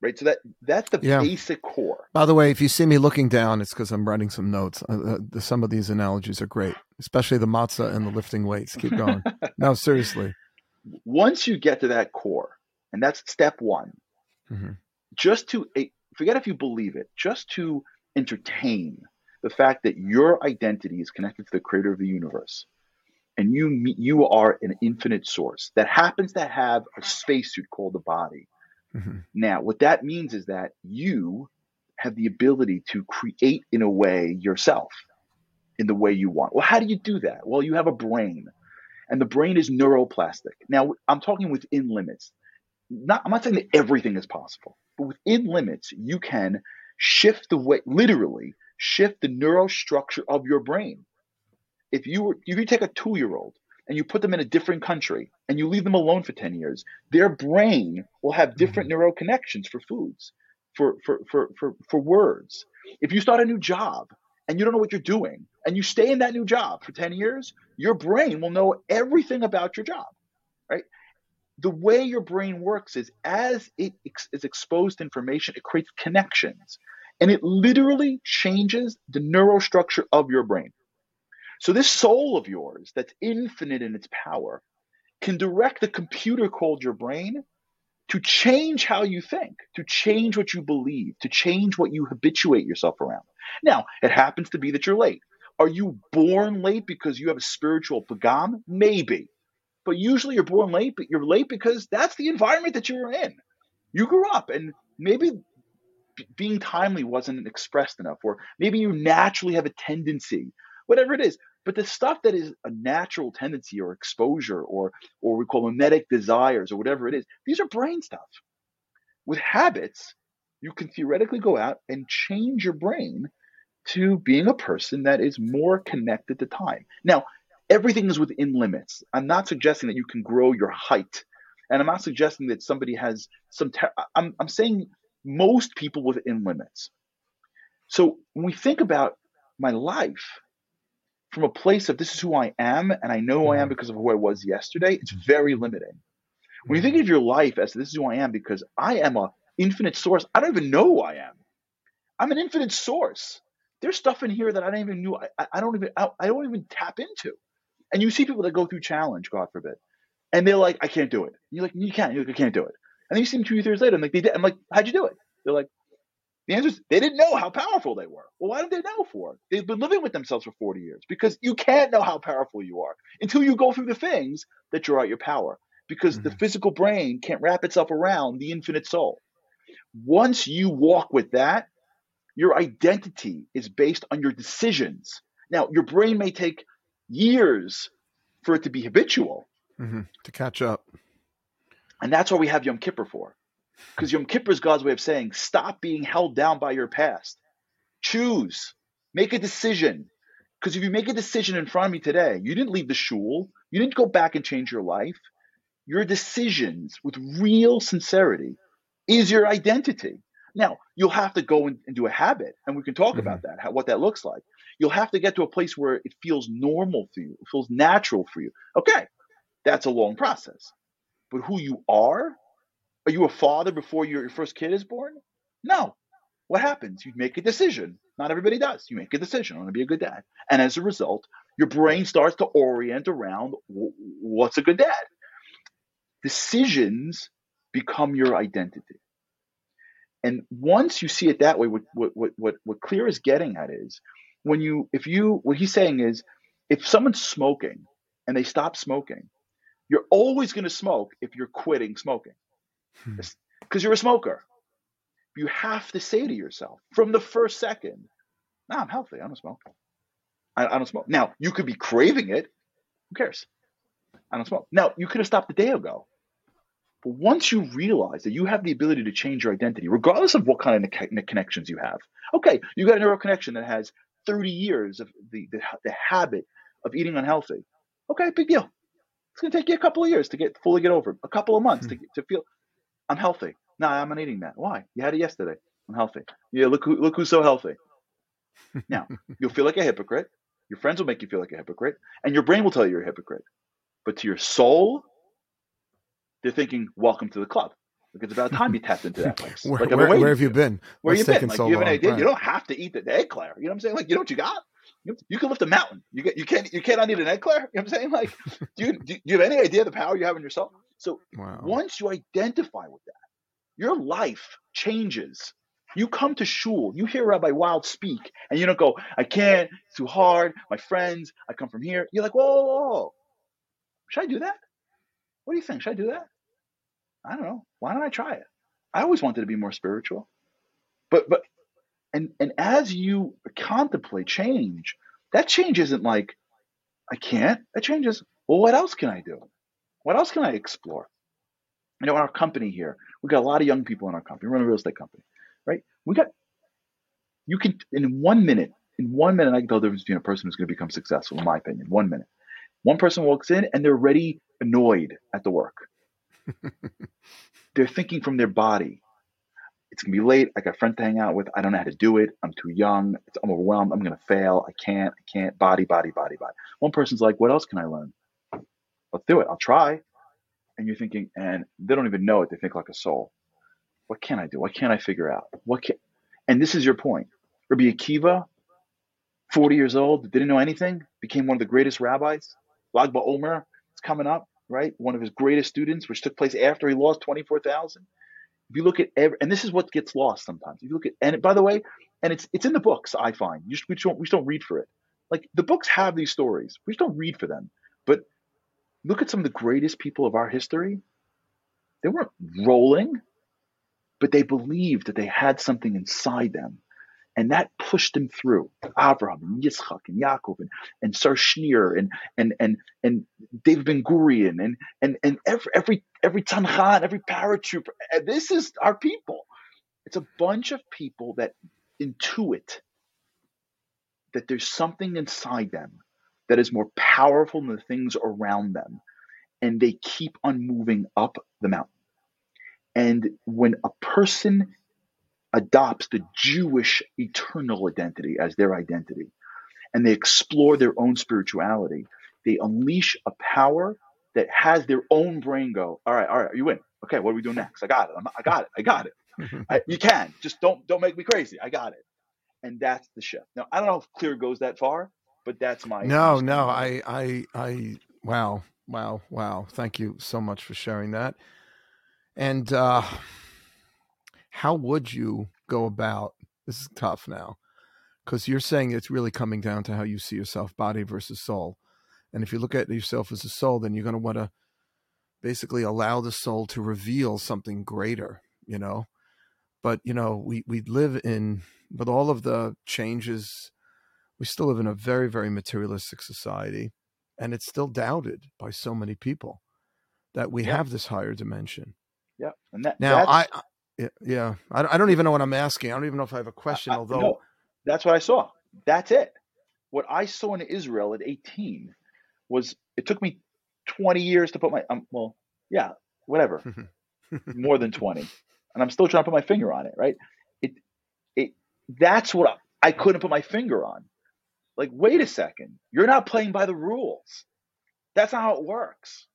right? So that that's the yeah. basic core. By the way, if you see me looking down, it's because I'm writing some notes. Uh, the, some of these analogies are great, especially the matzah and the lifting weights. Keep going. No, seriously. Once you get to that core, and that's step one, mm-hmm. just to a, forget if you believe it, just to entertain the fact that your identity is connected to the creator of the universe. And you you are an infinite source that happens to have a spacesuit called the body. Mm-hmm. Now, what that means is that you have the ability to create in a way yourself in the way you want. Well, how do you do that? Well, you have a brain, and the brain is neuroplastic. Now, I'm talking within limits. Not, I'm not saying that everything is possible, but within limits, you can shift the way, literally shift the neural structure of your brain. If you were, if you take a two-year-old and you put them in a different country and you leave them alone for ten years, their brain will have different neural connections for foods, for, for, for, for, for words. If you start a new job and you don't know what you're doing and you stay in that new job for ten years, your brain will know everything about your job, right? The way your brain works is as it ex- is exposed to information, it creates connections, and it literally changes the neural structure of your brain. So this soul of yours that's infinite in its power can direct the computer called your brain to change how you think, to change what you believe, to change what you habituate yourself around. Now, it happens to be that you're late. Are you born late because you have a spiritual pagam? Maybe. But usually you're born late, but you're late because that's the environment that you were in. You grew up, and maybe b- being timely wasn't expressed enough, or maybe you naturally have a tendency, whatever it is. But the stuff that is a natural tendency or exposure or or we call mimetic desires or whatever it is, these are brain stuff. With habits, you can theoretically go out and change your brain to being a person that is more connected to time. Now, everything is within limits. I'm not suggesting that you can grow your height. And I'm not suggesting that somebody has some ter- – I'm, I'm saying most people within limits. So when we think about my life from a place of this is who I am and I know who I am because of who I was yesterday, it's very limiting. When you think of your life as this is who I am because I am an infinite source, I don't even know who I am. I'm an infinite source. There's stuff in here that I don't even knew. I, I don't even I, I don't even tap into. And you see people that go through challenge, God forbid, and they're like, I can't do it. And you're like, you can't. You're like, I can't do it. And then you see them two years later, and like they did. I'm like, how'd you do it? They're like, the answer is they didn't know how powerful they were. Well, why did they know for? They've been living with themselves for forty years because you can't know how powerful you are until you go through the things that draw out your power because mm-hmm. the physical brain can't wrap itself around the infinite soul. Once you walk with that, your identity is based on your decisions. Now, your brain may take years for it to be habitual. Mm-hmm. To catch up. And that's what we have Yom Kippur for. Because Yom Kippur is God's way of saying, stop being held down by your past. Choose. Make a decision. Because if you make a decision in front of me today, you didn't leave the shul. You didn't go back and change your life. Your decisions with real sincerity is your identity. Now, you'll have to go and, and do a habit, and we can talk mm-hmm. about that, how, what that looks like. You'll have to get to a place where it feels normal for you. It feels natural for you. Okay, that's a long process. But who you are, are you a father before your, your first kid is born? No. what happens? You make a decision. Not everybody does. You make a decision. I want to be a good dad. And as a result, your brain starts to orient around w- what's a good dad. Decisions become your identity. And once you see it that way, what what what what Clear is getting at is when you, if you, what he's saying is, if someone's smoking and they stop smoking, you're always going to smoke if you're quitting smoking, because hmm. you're a smoker. You have to say to yourself from the first second, "No, nah, I'm healthy. I don't smoke. I, I don't smoke." Now you could be craving it. Who cares? I don't smoke. Now you could have stopped a day ago. But once you realize that you have the ability to change your identity, regardless of what kind of ne- connections you have, okay, you got a neural connection that has thirty years of the, the, the habit of eating unhealthy. Okay, big deal. It's going to take you a couple of years to get fully get over it, a couple of months mm-hmm. to, to feel I'm healthy. No, I'm not eating that. Why? You had it yesterday. I'm healthy. Yeah, look, who, look who's so healthy. Now, you'll feel like a hypocrite. Your friends will make you feel like a hypocrite, and your brain will tell you you're a hypocrite. But to your soul, they're thinking, welcome to the club. Like, it's about time you tapped into that place. where, like, where, where have you been? Where have you been? Like, so you have an idea. Right. You don't have to eat the egg Claire. You know what I'm saying? Like, you know what you got? You, you can lift a mountain. You get, you can't, you can't uneat an egg Claire. You know what I'm saying? Like, do you, do you have any idea the power you have in yourself? So wow. Once you identify with that, your life changes. You come to shul, you hear Rabbi Wildes speak, and you don't go, I can't, it's too hard, my friends, I come from here. You're like, whoa, whoa, whoa. Should I do that? What do you think? Should I do that? I don't know. Why don't I try it? I always wanted to be more spiritual. But but and and as you contemplate change, that change isn't like, I can't. That change is, well, what else can I do? What else can I explore? You know, in our company here, we've got a lot of young people in our company. We're in a real estate company, right? We got, you can, in one minute, in one minute, I can tell the difference between a person who's going to become successful, in my opinion, one minute. One person walks in and they're already annoyed at the work. They're thinking from their body. It's going to be late. I got a friend to hang out with. I don't know how to do it. I'm too young. I'm overwhelmed. I'm going to fail. I can't, I can't. Body, body, body, body. One person's like, what else can I learn? Let's do it. I'll try. And you're thinking, and they don't even know it. They think like a soul. What can I do? What can't I figure out? What can? And this is your point. Rabbi Akiva, forty years old, didn't know anything, became one of the greatest rabbis. Lag BaOmer is coming up, right? One of his greatest students, which took place after he lost twenty-four thousand. If you look at every, and this is what gets lost sometimes. If you look at, and by the way, and it's it's in the books, I find. You just, we, just don't, we just don't read for it. Like, the books have these stories. We just don't read for them. But look at some of the greatest people of our history. They weren't rolling, but they believed that they had something inside them. And that pushed them through. Avraham and Yitzchak and Yaakov and, and Sarshneer and and and and David Ben Gurion and and and every every every Tanhan, every paratrooper. This is our people. It's a bunch of people that intuit that there's something inside them that is more powerful than the things around them. And they keep on moving up the mountain. And when a person adopts the Jewish eternal identity as their identity, and they explore their own spirituality, they unleash a power that has their own brain go, all right, all right, you win. Okay, what do we do next? I got it. I'm, I got it. I got it. I, you can. Just don't don't make me crazy. I got it. And that's the shift. Now, I don't know if Clear goes that far, but that's my no, no. I, I, I, wow, wow, wow. Thank you so much for sharing that. And uh, how would you go about? This is tough now, because you're saying it's really coming down to how you see yourself, body versus soul. And if you look at yourself as a soul, then you're going to want to basically allow the soul to reveal something greater, you know. But you know, we we live in, with all of the changes, we still live in a very, very materialistic society, and it's still doubted by so many people that we yeah. have this higher dimension. Yeah. And that, now, I, I, yeah, I don't even know what I'm asking. I don't even know if I have a question, I, although. No, that's what I saw. That's it. What I saw in Israel at eighteen was, it took me twenty years to put my, um, well, yeah, whatever, more than twenty. And I'm still trying to put my finger on it, right? It, it, that's what I, I couldn't put my finger on. Like, wait a second, you're not playing by the rules. That's not how it works.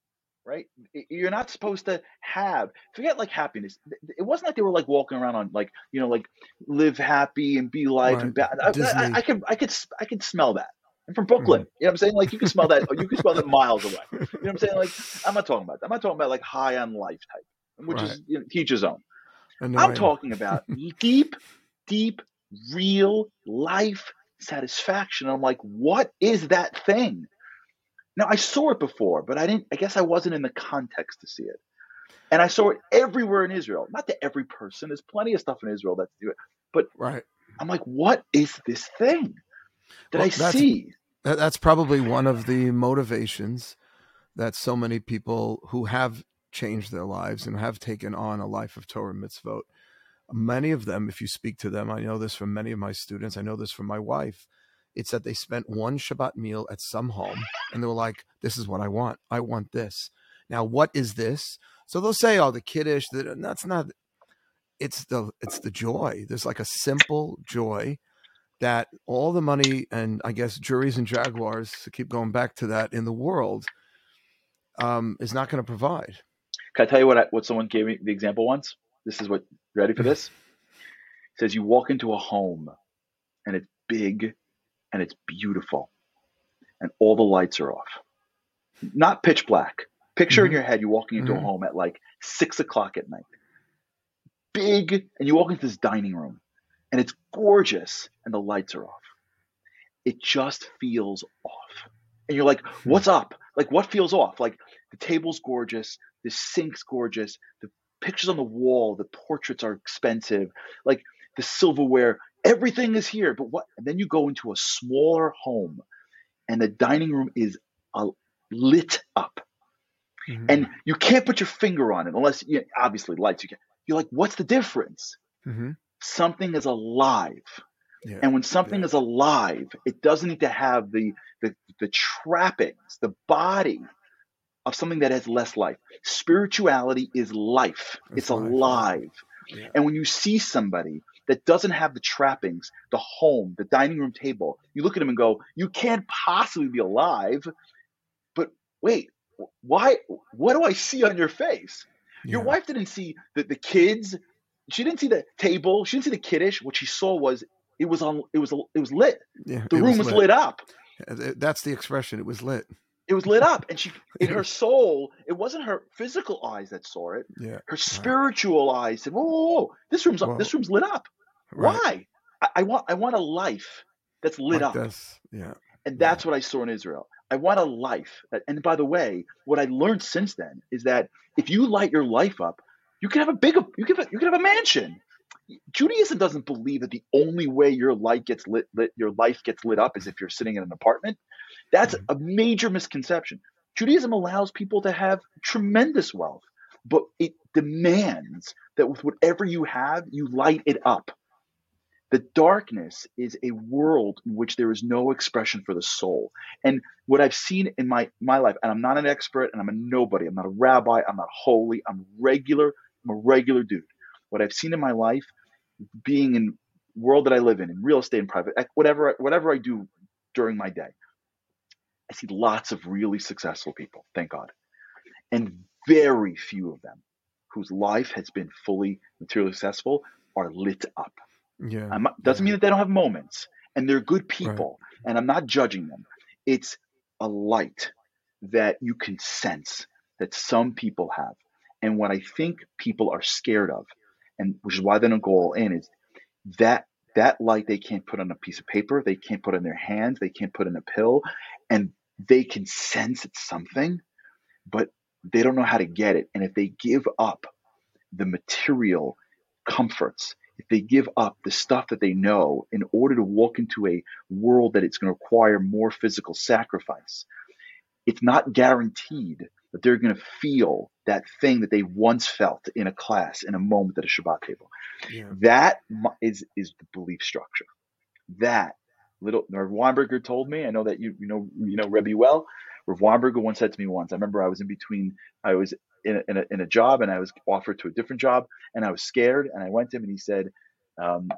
right? You're not supposed to have, forget like happiness. It wasn't like they were like walking around on like, you know, like live happy and be life. Right. And ba- I, I, I could, I could, I could smell that. I'm from Brooklyn. Mm. You know what I'm saying? Like you can smell that. You can smell that miles away. You know what I'm saying? Like, I'm not talking about that. I'm not talking about like high on life type, which right. is you know, teach his own. Annoying. I'm talking about deep, deep, real life satisfaction. I'm like, what is that thing? Now, I saw it before, but I didn't, I guess I wasn't in the context to see it. And I saw it everywhere in Israel. Not to every person. There's plenty of stuff in Israel that do it. But right. I'm like, what is this thing that well, I that's, see? That's probably one of the motivations that so many people who have changed their lives and have taken on a life of Torah mitzvot. Many of them, if you speak to them, I know this from many of my students. I know this from my wife. It's that they spent one Shabbat meal at some home and they were like, this is what I want. I want this. Now, what is this? So they'll say, oh, the kiddish, the, that's not, it's the, it's the joy. There's like a simple joy that all the money and I guess juries and jaguars, to keep going back to that in the world, um, is not going to provide. Can I tell you what, I, what someone gave me the example once? This is what, ready for this? It says you walk into a home and it's big, and it's beautiful, and all the lights are off. Not pitch black. Picture mm-hmm. in your head, you're walking into mm-hmm. a home at like six o'clock at night. Big, and you walk into this dining room, and it's gorgeous, and the lights are off. It just feels off. And you're like, what's up? Like, what feels off? Like, the table's gorgeous, the sink's gorgeous, the pictures on the wall, the portraits are expensive, like the silverware, everything is here, but what? And then you go into a smaller home and the dining room is uh, lit up mm-hmm. and you can't put your finger on it unless you obviously lights. You can. You're like, what's the difference? Mm-hmm. Something is alive. Yeah. And when something yeah. is alive, it doesn't need to have the, the, the trappings, the body of something that has less life. Spirituality is life. That's it's life. Alive. Yeah. And when you see somebody that doesn't have the trappings, the home, the dining room table, you look at them and go, you can't possibly be alive. But wait, why? What do I see on your face? Yeah. Your wife didn't see the, the kids. She didn't see the table. She didn't see the kiddish. What she saw was it was on. It was it was lit. Yeah, the room was lit. was lit up. That's the expression. It was lit. It was lit up. And she, in her soul, it wasn't her physical eyes that saw it. Yeah, her spiritual right. eyes said, whoa, whoa, whoa, this room's, whoa. This room's lit up. Right. Why? I, I want I want a life that's lit like up. This. Yeah. And that's yeah. what I saw in Israel. I want a life. That, and by the way, what I learned since then is that if you light your life up, you can have a big, you can have, you can have a mansion. Judaism doesn't believe that the only way your light gets lit, lit, your life gets lit up is if you're sitting in an apartment. That's a major misconception. Judaism allows people to have tremendous wealth, but it demands that with whatever you have, you light it up. The darkness is a world in which there is no expression for the soul. And what I've seen in my, my life, and I'm not an expert and I'm a nobody, I'm not a rabbi, I'm not holy, I'm regular, I'm a regular dude. What I've seen in my life, being in the world that I live in, in real estate and private, whatever, whatever I do during my day, I see lots of really successful people, thank God, and very few of them whose life has been fully materially successful are lit up. Yeah, I'm, doesn't yeah. mean that they don't have moments, and they're good people, right. and I'm not judging them. It's a light that you can sense that some people have, and what I think people are scared of, and which is why they don't go all in, is that that light they can't put on a piece of paper, they can't put in their hands, they can't put in a pill, and they can sense it's something, but they don't know how to get it. And if they give up the material comforts, if they give up the stuff that they know in order to walk into a world that it's going to require more physical sacrifice, it's not guaranteed that they're going to feel that thing that they once felt in a class, in a moment at a Shabbat table. Yeah. That is is the belief structure. That little Rebbe Weinberger told me. I know that you you know you know Rebbe well. Rebbe Weinberger once said to me once. I remember I was in between. I was in a, in a, in a job and I was offered to a different job and I was scared and I went to him and he said, um,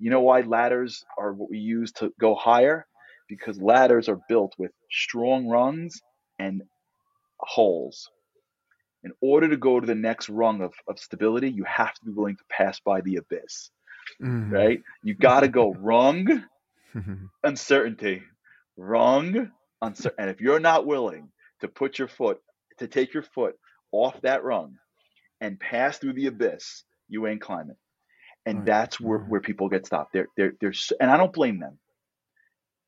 "You know why ladders are what we use to go higher? Because ladders are built with strong rungs and holes. in order to go to the next rung of, of stability, you have to be willing to pass by the abyss, mm. right? You got to go rung, uncertainty, rung, uncertainty. And if you're not willing to put your foot, to take your foot off that rung and pass through the abyss, you ain't climbing. And right. that's where, where people get stopped. They're, they're, they're, and I don't blame them.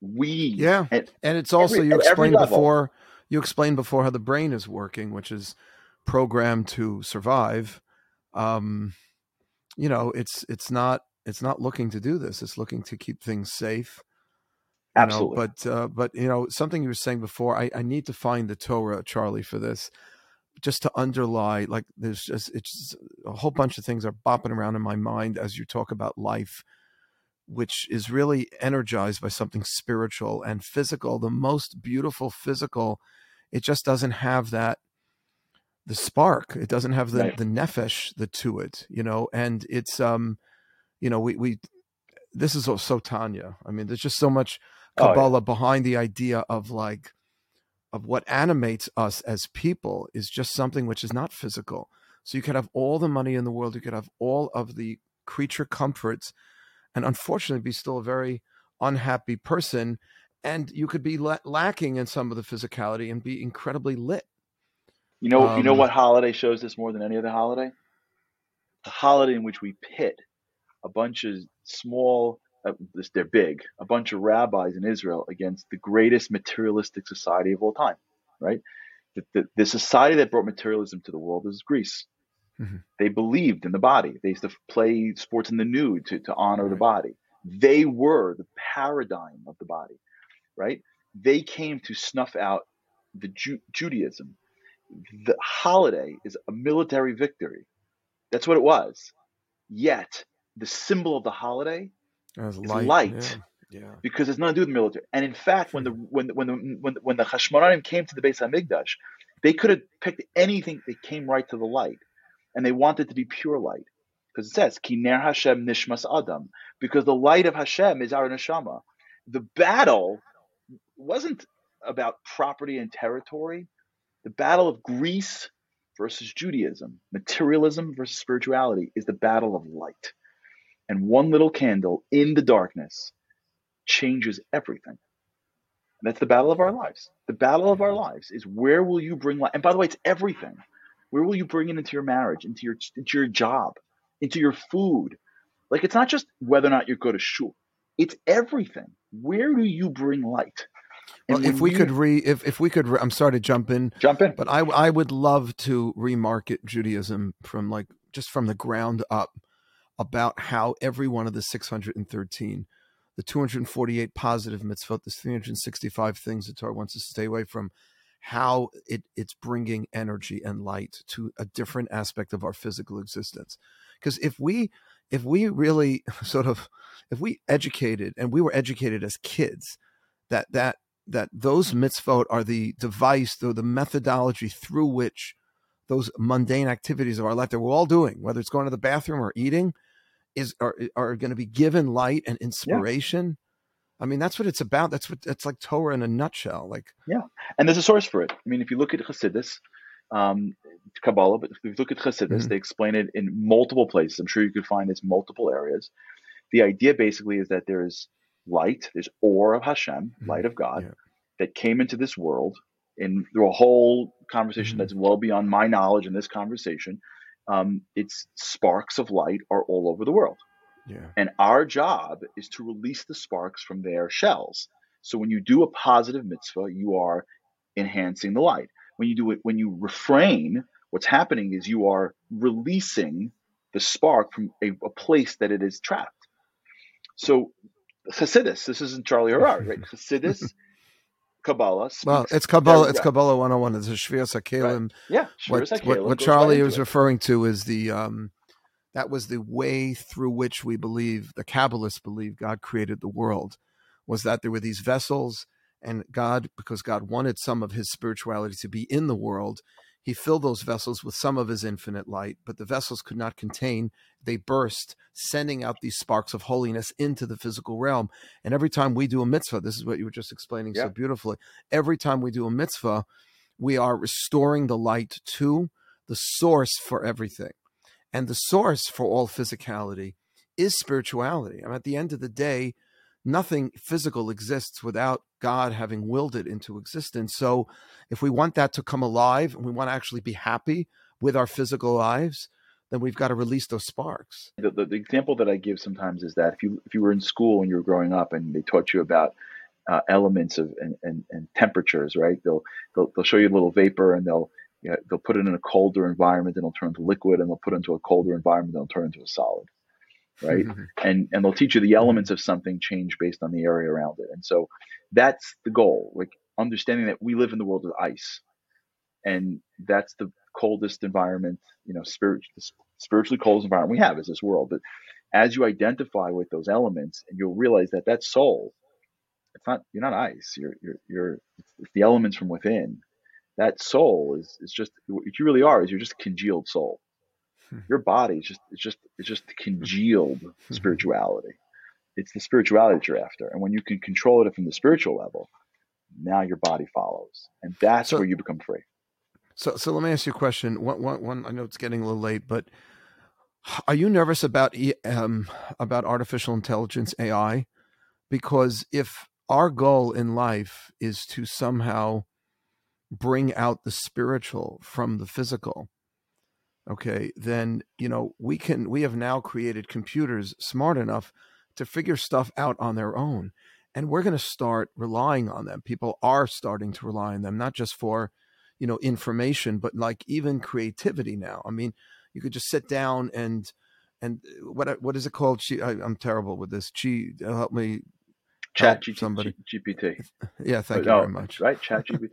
We, yeah. And, and it's also, every, you explained before, you explained before how the brain is working, which is programmed to survive. Um, you know, it's, it's not, it's not looking to do this. It's looking to keep things safe. Absolutely. Know, but, uh, but you know, something you were saying before, I, I need to find the Torah, Charlie, for this, just to underlie, like there's just, it's a whole bunch of things are bopping around in my mind as you talk about life, which is really energized by something spiritual and physical, the most beautiful physical. It just doesn't have that, the spark, it doesn't have the, right. the nefesh, the to it, you know, and it's, um, you know, we, we, this is so Tanya. I mean, there's just so much Kabbalah oh, yeah. behind the idea of like, of what animates us as people is just something which is not physical. So you could have all the money in the world, you could have all of the creature comforts, and unfortunately be still a very unhappy person. And you could be la- lacking in some of the physicality and be incredibly lit. You know, um, you know what holiday shows this more than any other holiday? The holiday in which we pit a bunch of small, uh, they're big, a bunch of rabbis in Israel against the greatest materialistic society of all time, right? The, the, the society that brought materialism to the world is Greece. Mm-hmm. They believed in the body. They used to play sports in the nude to, to honor right. the body. They were the paradigm of the body, right? They came to snuff out the Ju- Judaism. The holiday is a military victory. That's what it was. Yet the symbol of the holiday is light, light yeah. Yeah. because it's nothing to do with the military. And in fact, when the when when the, when the, when the Hashmonaim came to the Beis Hamikdash, they could have picked anything. They came right to the light, and they wanted to be pure light because it says Ki ner Hashem nishmas adam, because the light of Hashem is our neshama. The battle wasn't about property and territory. The battle of Greece versus Judaism, materialism versus spirituality, is the battle of light. And one little candle in the darkness changes everything. And that's the battle of our lives. The battle of our lives is, where will you bring light? And by the way, it's everything. Where will you bring it into your marriage, into your into your job, into your food? Like, it's not just whether or not you go to shul. It's everything. Where do you bring light? Well, if we, we could re, if, if we could, re, I'm sorry to jump in, jump in, but I, I would love to remarket Judaism from like, just from the ground up, about how every one of the six hundred thirteen, the two hundred forty-eight positive mitzvot, the three hundred sixty-five things the Torah wants us to stay away from, how it, it's bringing energy and light to a different aspect of our physical existence. Because if we, if we really sort of, if we educated and we were educated as kids that, that, that those mitzvot are the device, though the methodology through which those mundane activities of our life that we're all doing, whether it's going to the bathroom or eating, is are, are going to be given light and inspiration. Yeah. I mean, that's what it's about. That's what it's like Torah in a nutshell. Like, yeah, and there's a source for it. I mean, if you look at Chassidus, um, Kabbalah, but if you look at Chassidus, mm-hmm. they explain it in multiple places. I'm sure you could find it's multiple areas. The idea basically is that there is light, there's Or of Hashem, light of God, yeah. that came into this world in through a whole conversation mm-hmm. that's well beyond my knowledge in this conversation. Um, it's sparks of light are all over the world. Yeah. And our job is to release the sparks from their shells. So when you do a positive mitzvah, you are enhancing the light. When you do it, when you refrain, what's happening is you are releasing the spark from a, a place that it is trapped. So Chassidus, this isn't Charlie Harary, right? Chassidus, Kabbalah. Well, it's Kabbalah. It's Kabbalah one oh one. It's a Shvias HaKelim. Right. Yeah, Shvias HaKelim. What, what, what Charlie right was referring to is the um, that was the way through which we believe the Kabbalists believe God created the world. Was that there were these vessels, and God, because God wanted some of His spirituality to be in the world, He filled those vessels with some of His infinite light, but the vessels could not contain. They burst, sending out these sparks of holiness into the physical realm. And every time we do a mitzvah, this is what you were just explaining yeah. so beautifully. Every time we do a mitzvah, we are restoring the light to the source for everything. And the source for all physicality is spirituality. I mean, at the end of the day, nothing physical exists without God having willed it into existence. So if we want that to come alive and we want to actually be happy with our physical lives, then we've got to release those sparks. The, the, the example that I give sometimes is that if you if you were in school when you were growing up and they taught you about uh, elements of and, and, and temperatures, right? They'll, they'll they'll show you a little vapor and they'll you know, they'll put it in a colder environment and it'll turn into liquid, and they'll put it into a colder environment and it'll turn into a solid, right? and and they'll teach you the elements of something change based on the area around it. And so that's the goal, like understanding that we live in the world of ice, and that's the coldest environment, you know, spirit, spiritually coldest environment we have is this world. But as you identify with those elements, and you'll realize that that soul, it's not, you're not ice, you're, you're, you're it's the elements from within. That soul is, it's just what you really are is you're just a congealed soul. Your body is just, it's just, it's just congealed spirituality. It's the spirituality that you're after. And when you can control it from the spiritual level, now your body follows, and that's so, where you become free. So, so let me ask you a question. One, one, one, I know it's getting a little late, but are you nervous about um, about artificial intelligence, A I? Because if our goal in life is to somehow bring out the spiritual from the physical, okay, then you know we can. We have now created computers smart enough to figure stuff out on their own, and we're going to start relying on them. People are starting to rely on them, not just for, you know, information, but like even creativity now. I mean, you could just sit down and, and what, what is it called? She, I, I'm terrible with this. She help me. Chat help G- somebody. G- GPT. Yeah. Thank but, you oh, very much. Right. Chat G P T.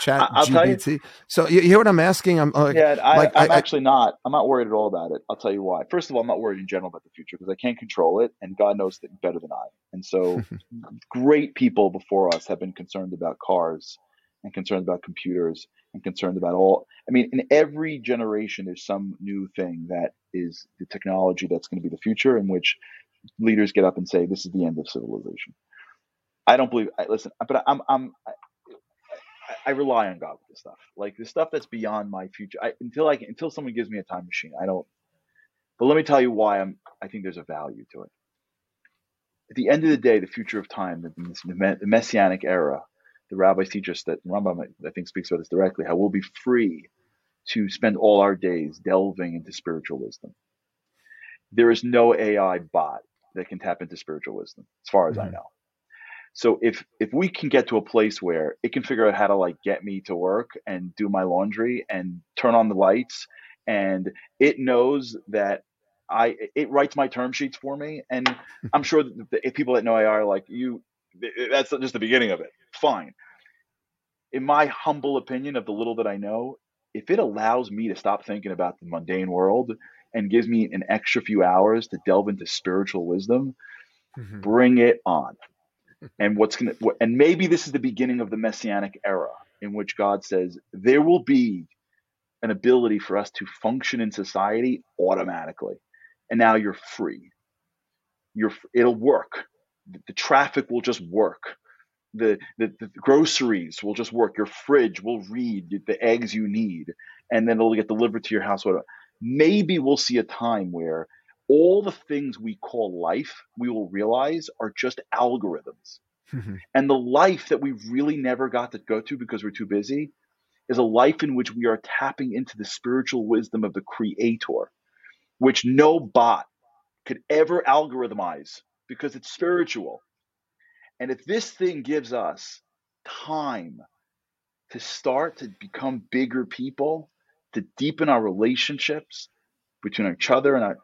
Chat I'll G P T. You, so you hear what I'm asking? I'm like, yeah, I, like I'm I, actually I, not, I'm not worried at all about it. I'll tell you why. First of all, I'm not worried in general about the future because I can't control it, and God knows that better than I. And so great people before us have been concerned about cars and concerned about computers and concerned about all, I mean, in every generation, there's some new thing that is the technology that's going to be the future, in which leaders get up and say, this is the end of civilization. I don't believe, I, listen, but I'm, I'm, I, I rely on God with this stuff, like the stuff that's beyond my future. I, until I can, until someone gives me a time machine, I don't, but let me tell you why I'm, I think there's a value to it. At the end of the day, the future of time, the, the, the messianic era, the rabbis teach us that Rambam, I think, speaks about this directly, how we'll be free to spend all our days delving into spiritual wisdom. There is no A I bot that can tap into spiritual wisdom, as far as mm-hmm. I know. So if if we can get to a place where it can figure out how to like get me to work and do my laundry and turn on the lights, and it knows that I it writes my term sheets for me, and I'm sure that the people that know A I are like, you, that's just the beginning of it. Fine. In my humble opinion of the little that I know, if it allows me to stop thinking about the mundane world and gives me an extra few hours to delve into spiritual wisdom, mm-hmm. bring it on. And what's going to, and maybe this is the beginning of the messianic era, in which God says there will be an ability for us to function in society automatically. And now you're free. You're, it'll work. The traffic will just work. The, the the groceries will just work. Your fridge will read the eggs you need, and then it'll get delivered to your house. Maybe we'll see a time where all the things we call life, we will realize are just algorithms. Mm-hmm. And the life that we really never got to go to because we're too busy is a life in which we are tapping into the spiritual wisdom of the Creator, which no bot could ever algorithmize because it's spiritual. And if this thing gives us time to start to become bigger people, to deepen our relationships between each other and our,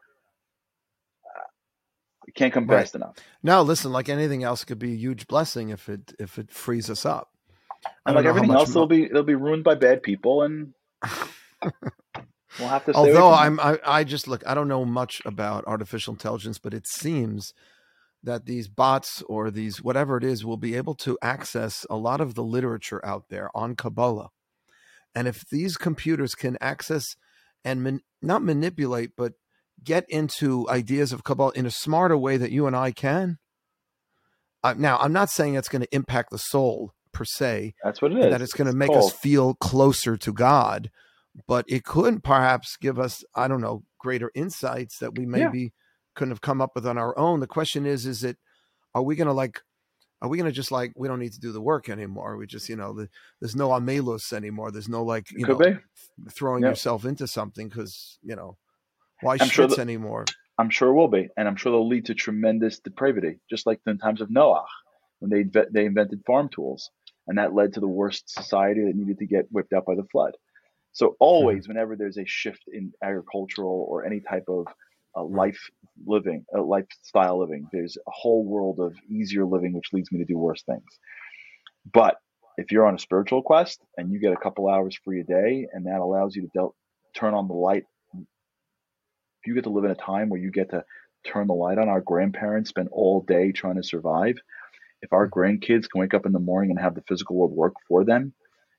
it can't come fast right. enough. No, listen, like anything else, it could be a huge blessing if it if it frees us up. And like everything else, it'll be it'll be ruined by bad people, and we'll have to. Stay Although I'm, I, I just look, I don't know much about artificial intelligence, but it seems that these bots or these, whatever it is, will be able to access a lot of the literature out there on Kabbalah. And if these computers can access and man, not manipulate, but get into ideas of Kabbalah in a smarter way that you and I can. Uh, now, I'm not saying that's going to impact the soul per se. That's what it is. That it's going to make us feel closer to God but it could perhaps give us, I don't know, greater insights that we maybe yeah. couldn't have come up with on our own. The question is, is it, are we going to like, are we going to just like, we don't need to do the work anymore. We just, you know, the, there's no amelos anymore. There's no like, you could know, be. throwing yeah. yourself into something because, you know, why shits sure anymore? I'm sure it will be. And I'm sure they'll lead to tremendous depravity, just like in times of Noah, when they they invented farm tools. And that led to the worst society that needed to get whipped out by the flood. So always, whenever there's a shift in agricultural or any type of uh, life living, uh, lifestyle living, there's a whole world of easier living, which leads me to do worse things. But if you're on a spiritual quest and you get a couple hours free a day, and that allows you to del- turn on the light, you get to live in a time where you get to turn the light on. Our grandparents spent all day trying to survive. If our grandkids can wake up in the morning and have the physical world work for them,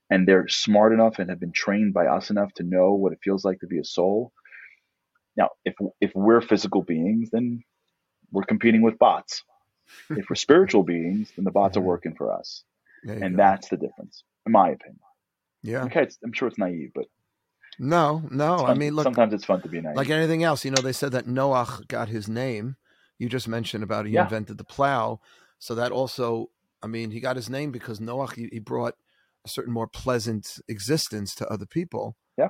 and they're smart enough and have been trained by us enough to know what it feels like to be a soul. Now, if if we're physical beings, then we're competing with bots. If we're spiritual beings, then the bots yeah. are working for us. And go. That's the difference, in my opinion. Yeah. Okay, it's, I'm sure it's naive, but. No, no. I mean, look. Sometimes it's fun to be naive. Like anything else, you know, they said that Noah got his name. You just mentioned about he yeah. invented the plow. So that also, I mean, he got his name because Noah, he, he brought a certain more pleasant existence to other people. Yeah.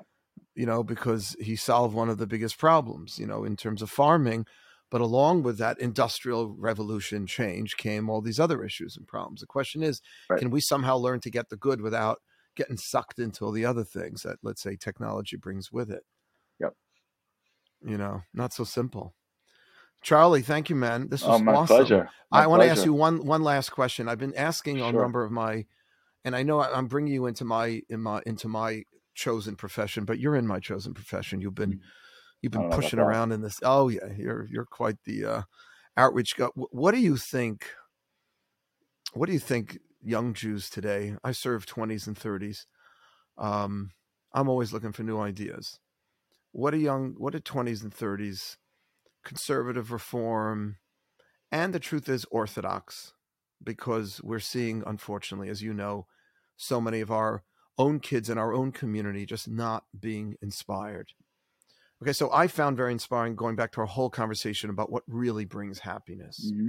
You know, because he solved one of the biggest problems, you know, in terms of farming. But along with that industrial revolution change came all these other issues and problems. The question is, right. can we somehow learn to get the good without getting sucked into all the other things that, let's say, technology brings with it? Yep. You know, not so simple. Charlie, thank you, man. This was oh, my awesome. Pleasure. My I pleasure. want to ask you one one last question. I've been asking sure. on a number of my, and I know I'm bringing you into my, in my into my chosen profession, but you're in my chosen profession. You've been you've been pushing around in this. Oh yeah, you're you're quite the uh, outreach guy. What do you think? What do you think? Young Jews today. I serve twenties and thirties. Um, I'm always looking for new ideas. What a young, what a twenties and thirties, conservative reform, and the truth is orthodox, because we're seeing, unfortunately, as you know, so many of our own kids in our own community just not being inspired. Okay, so I found very inspiring going back to our whole conversation about what really brings happiness. Mm-hmm.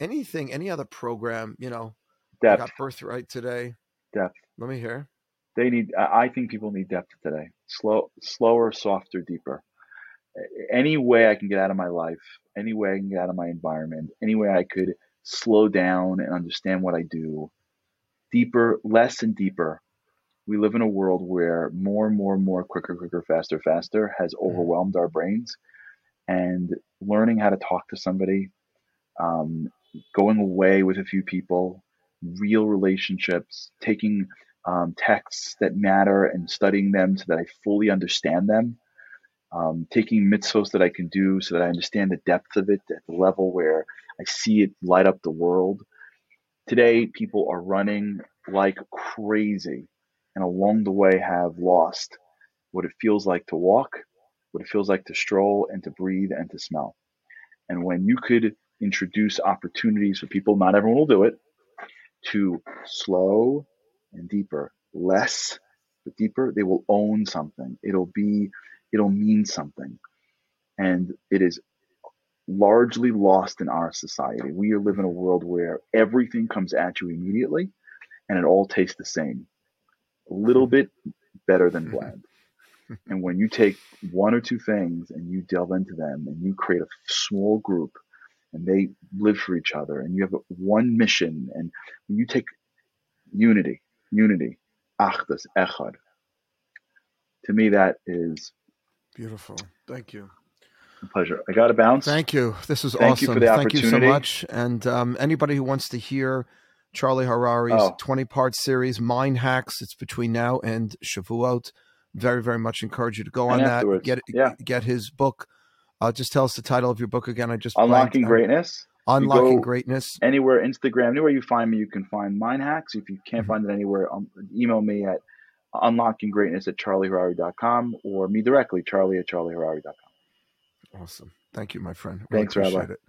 Anything, any other program, you know, depth. I got birthright today. Depth. Let me hear. They need. I think people need depth today. Slow, slower, softer, deeper. Any way I can get out of my life, any way I can get out of my environment, any way I could slow down and understand what I do, deeper, less and deeper. We live in a world where more, more, more, quicker, quicker, faster, faster has overwhelmed mm. our brains, and learning how to talk to somebody, um, going away with a few people. Real relationships, taking um, texts that matter and studying them so that I fully understand them, um, taking mitzvos that I can do so that I understand the depth of it at the level where I see it light up the world. Today, people are running like crazy and along the way have lost what it feels like to walk, what it feels like to stroll and to breathe and to smell. And when you could introduce opportunities for people, not everyone will do it, to slow and deeper, less but deeper, they will own something. It'll be, it'll mean something. And it is largely lost in our society. We live in a world where everything comes at you immediately and it all tastes the same. A little bit better than bland. And when you take one or two things and you delve into them and you create a small group and they live for each other, and you have one mission, and when you take unity, unity, achdus, echad. To me, that is beautiful. Thank you. A pleasure. I got to bounce. Thank you. This was Thank awesome. You for the Thank you so much. And um, anybody who wants to hear Charlie Harary's oh. twenty-part series, Mind Hacks, it's between now and Shavuot. Very, very much encourage you to go and on afterwards. that. Get yeah. Get his book. Uh, just tell us the title of your book again. I just Unlocking Greatness. Um, Unlocking Greatness. Anywhere, Instagram, anywhere you find me, you can find Mind Hacks. If you can't mm-hmm. find it anywhere, um, email me at unlocking greatness at charlie harary dot com or me directly, charlie at charlie harary dot com. Awesome. Thank you, my friend. Thanks, really appreciate Rabbi. It.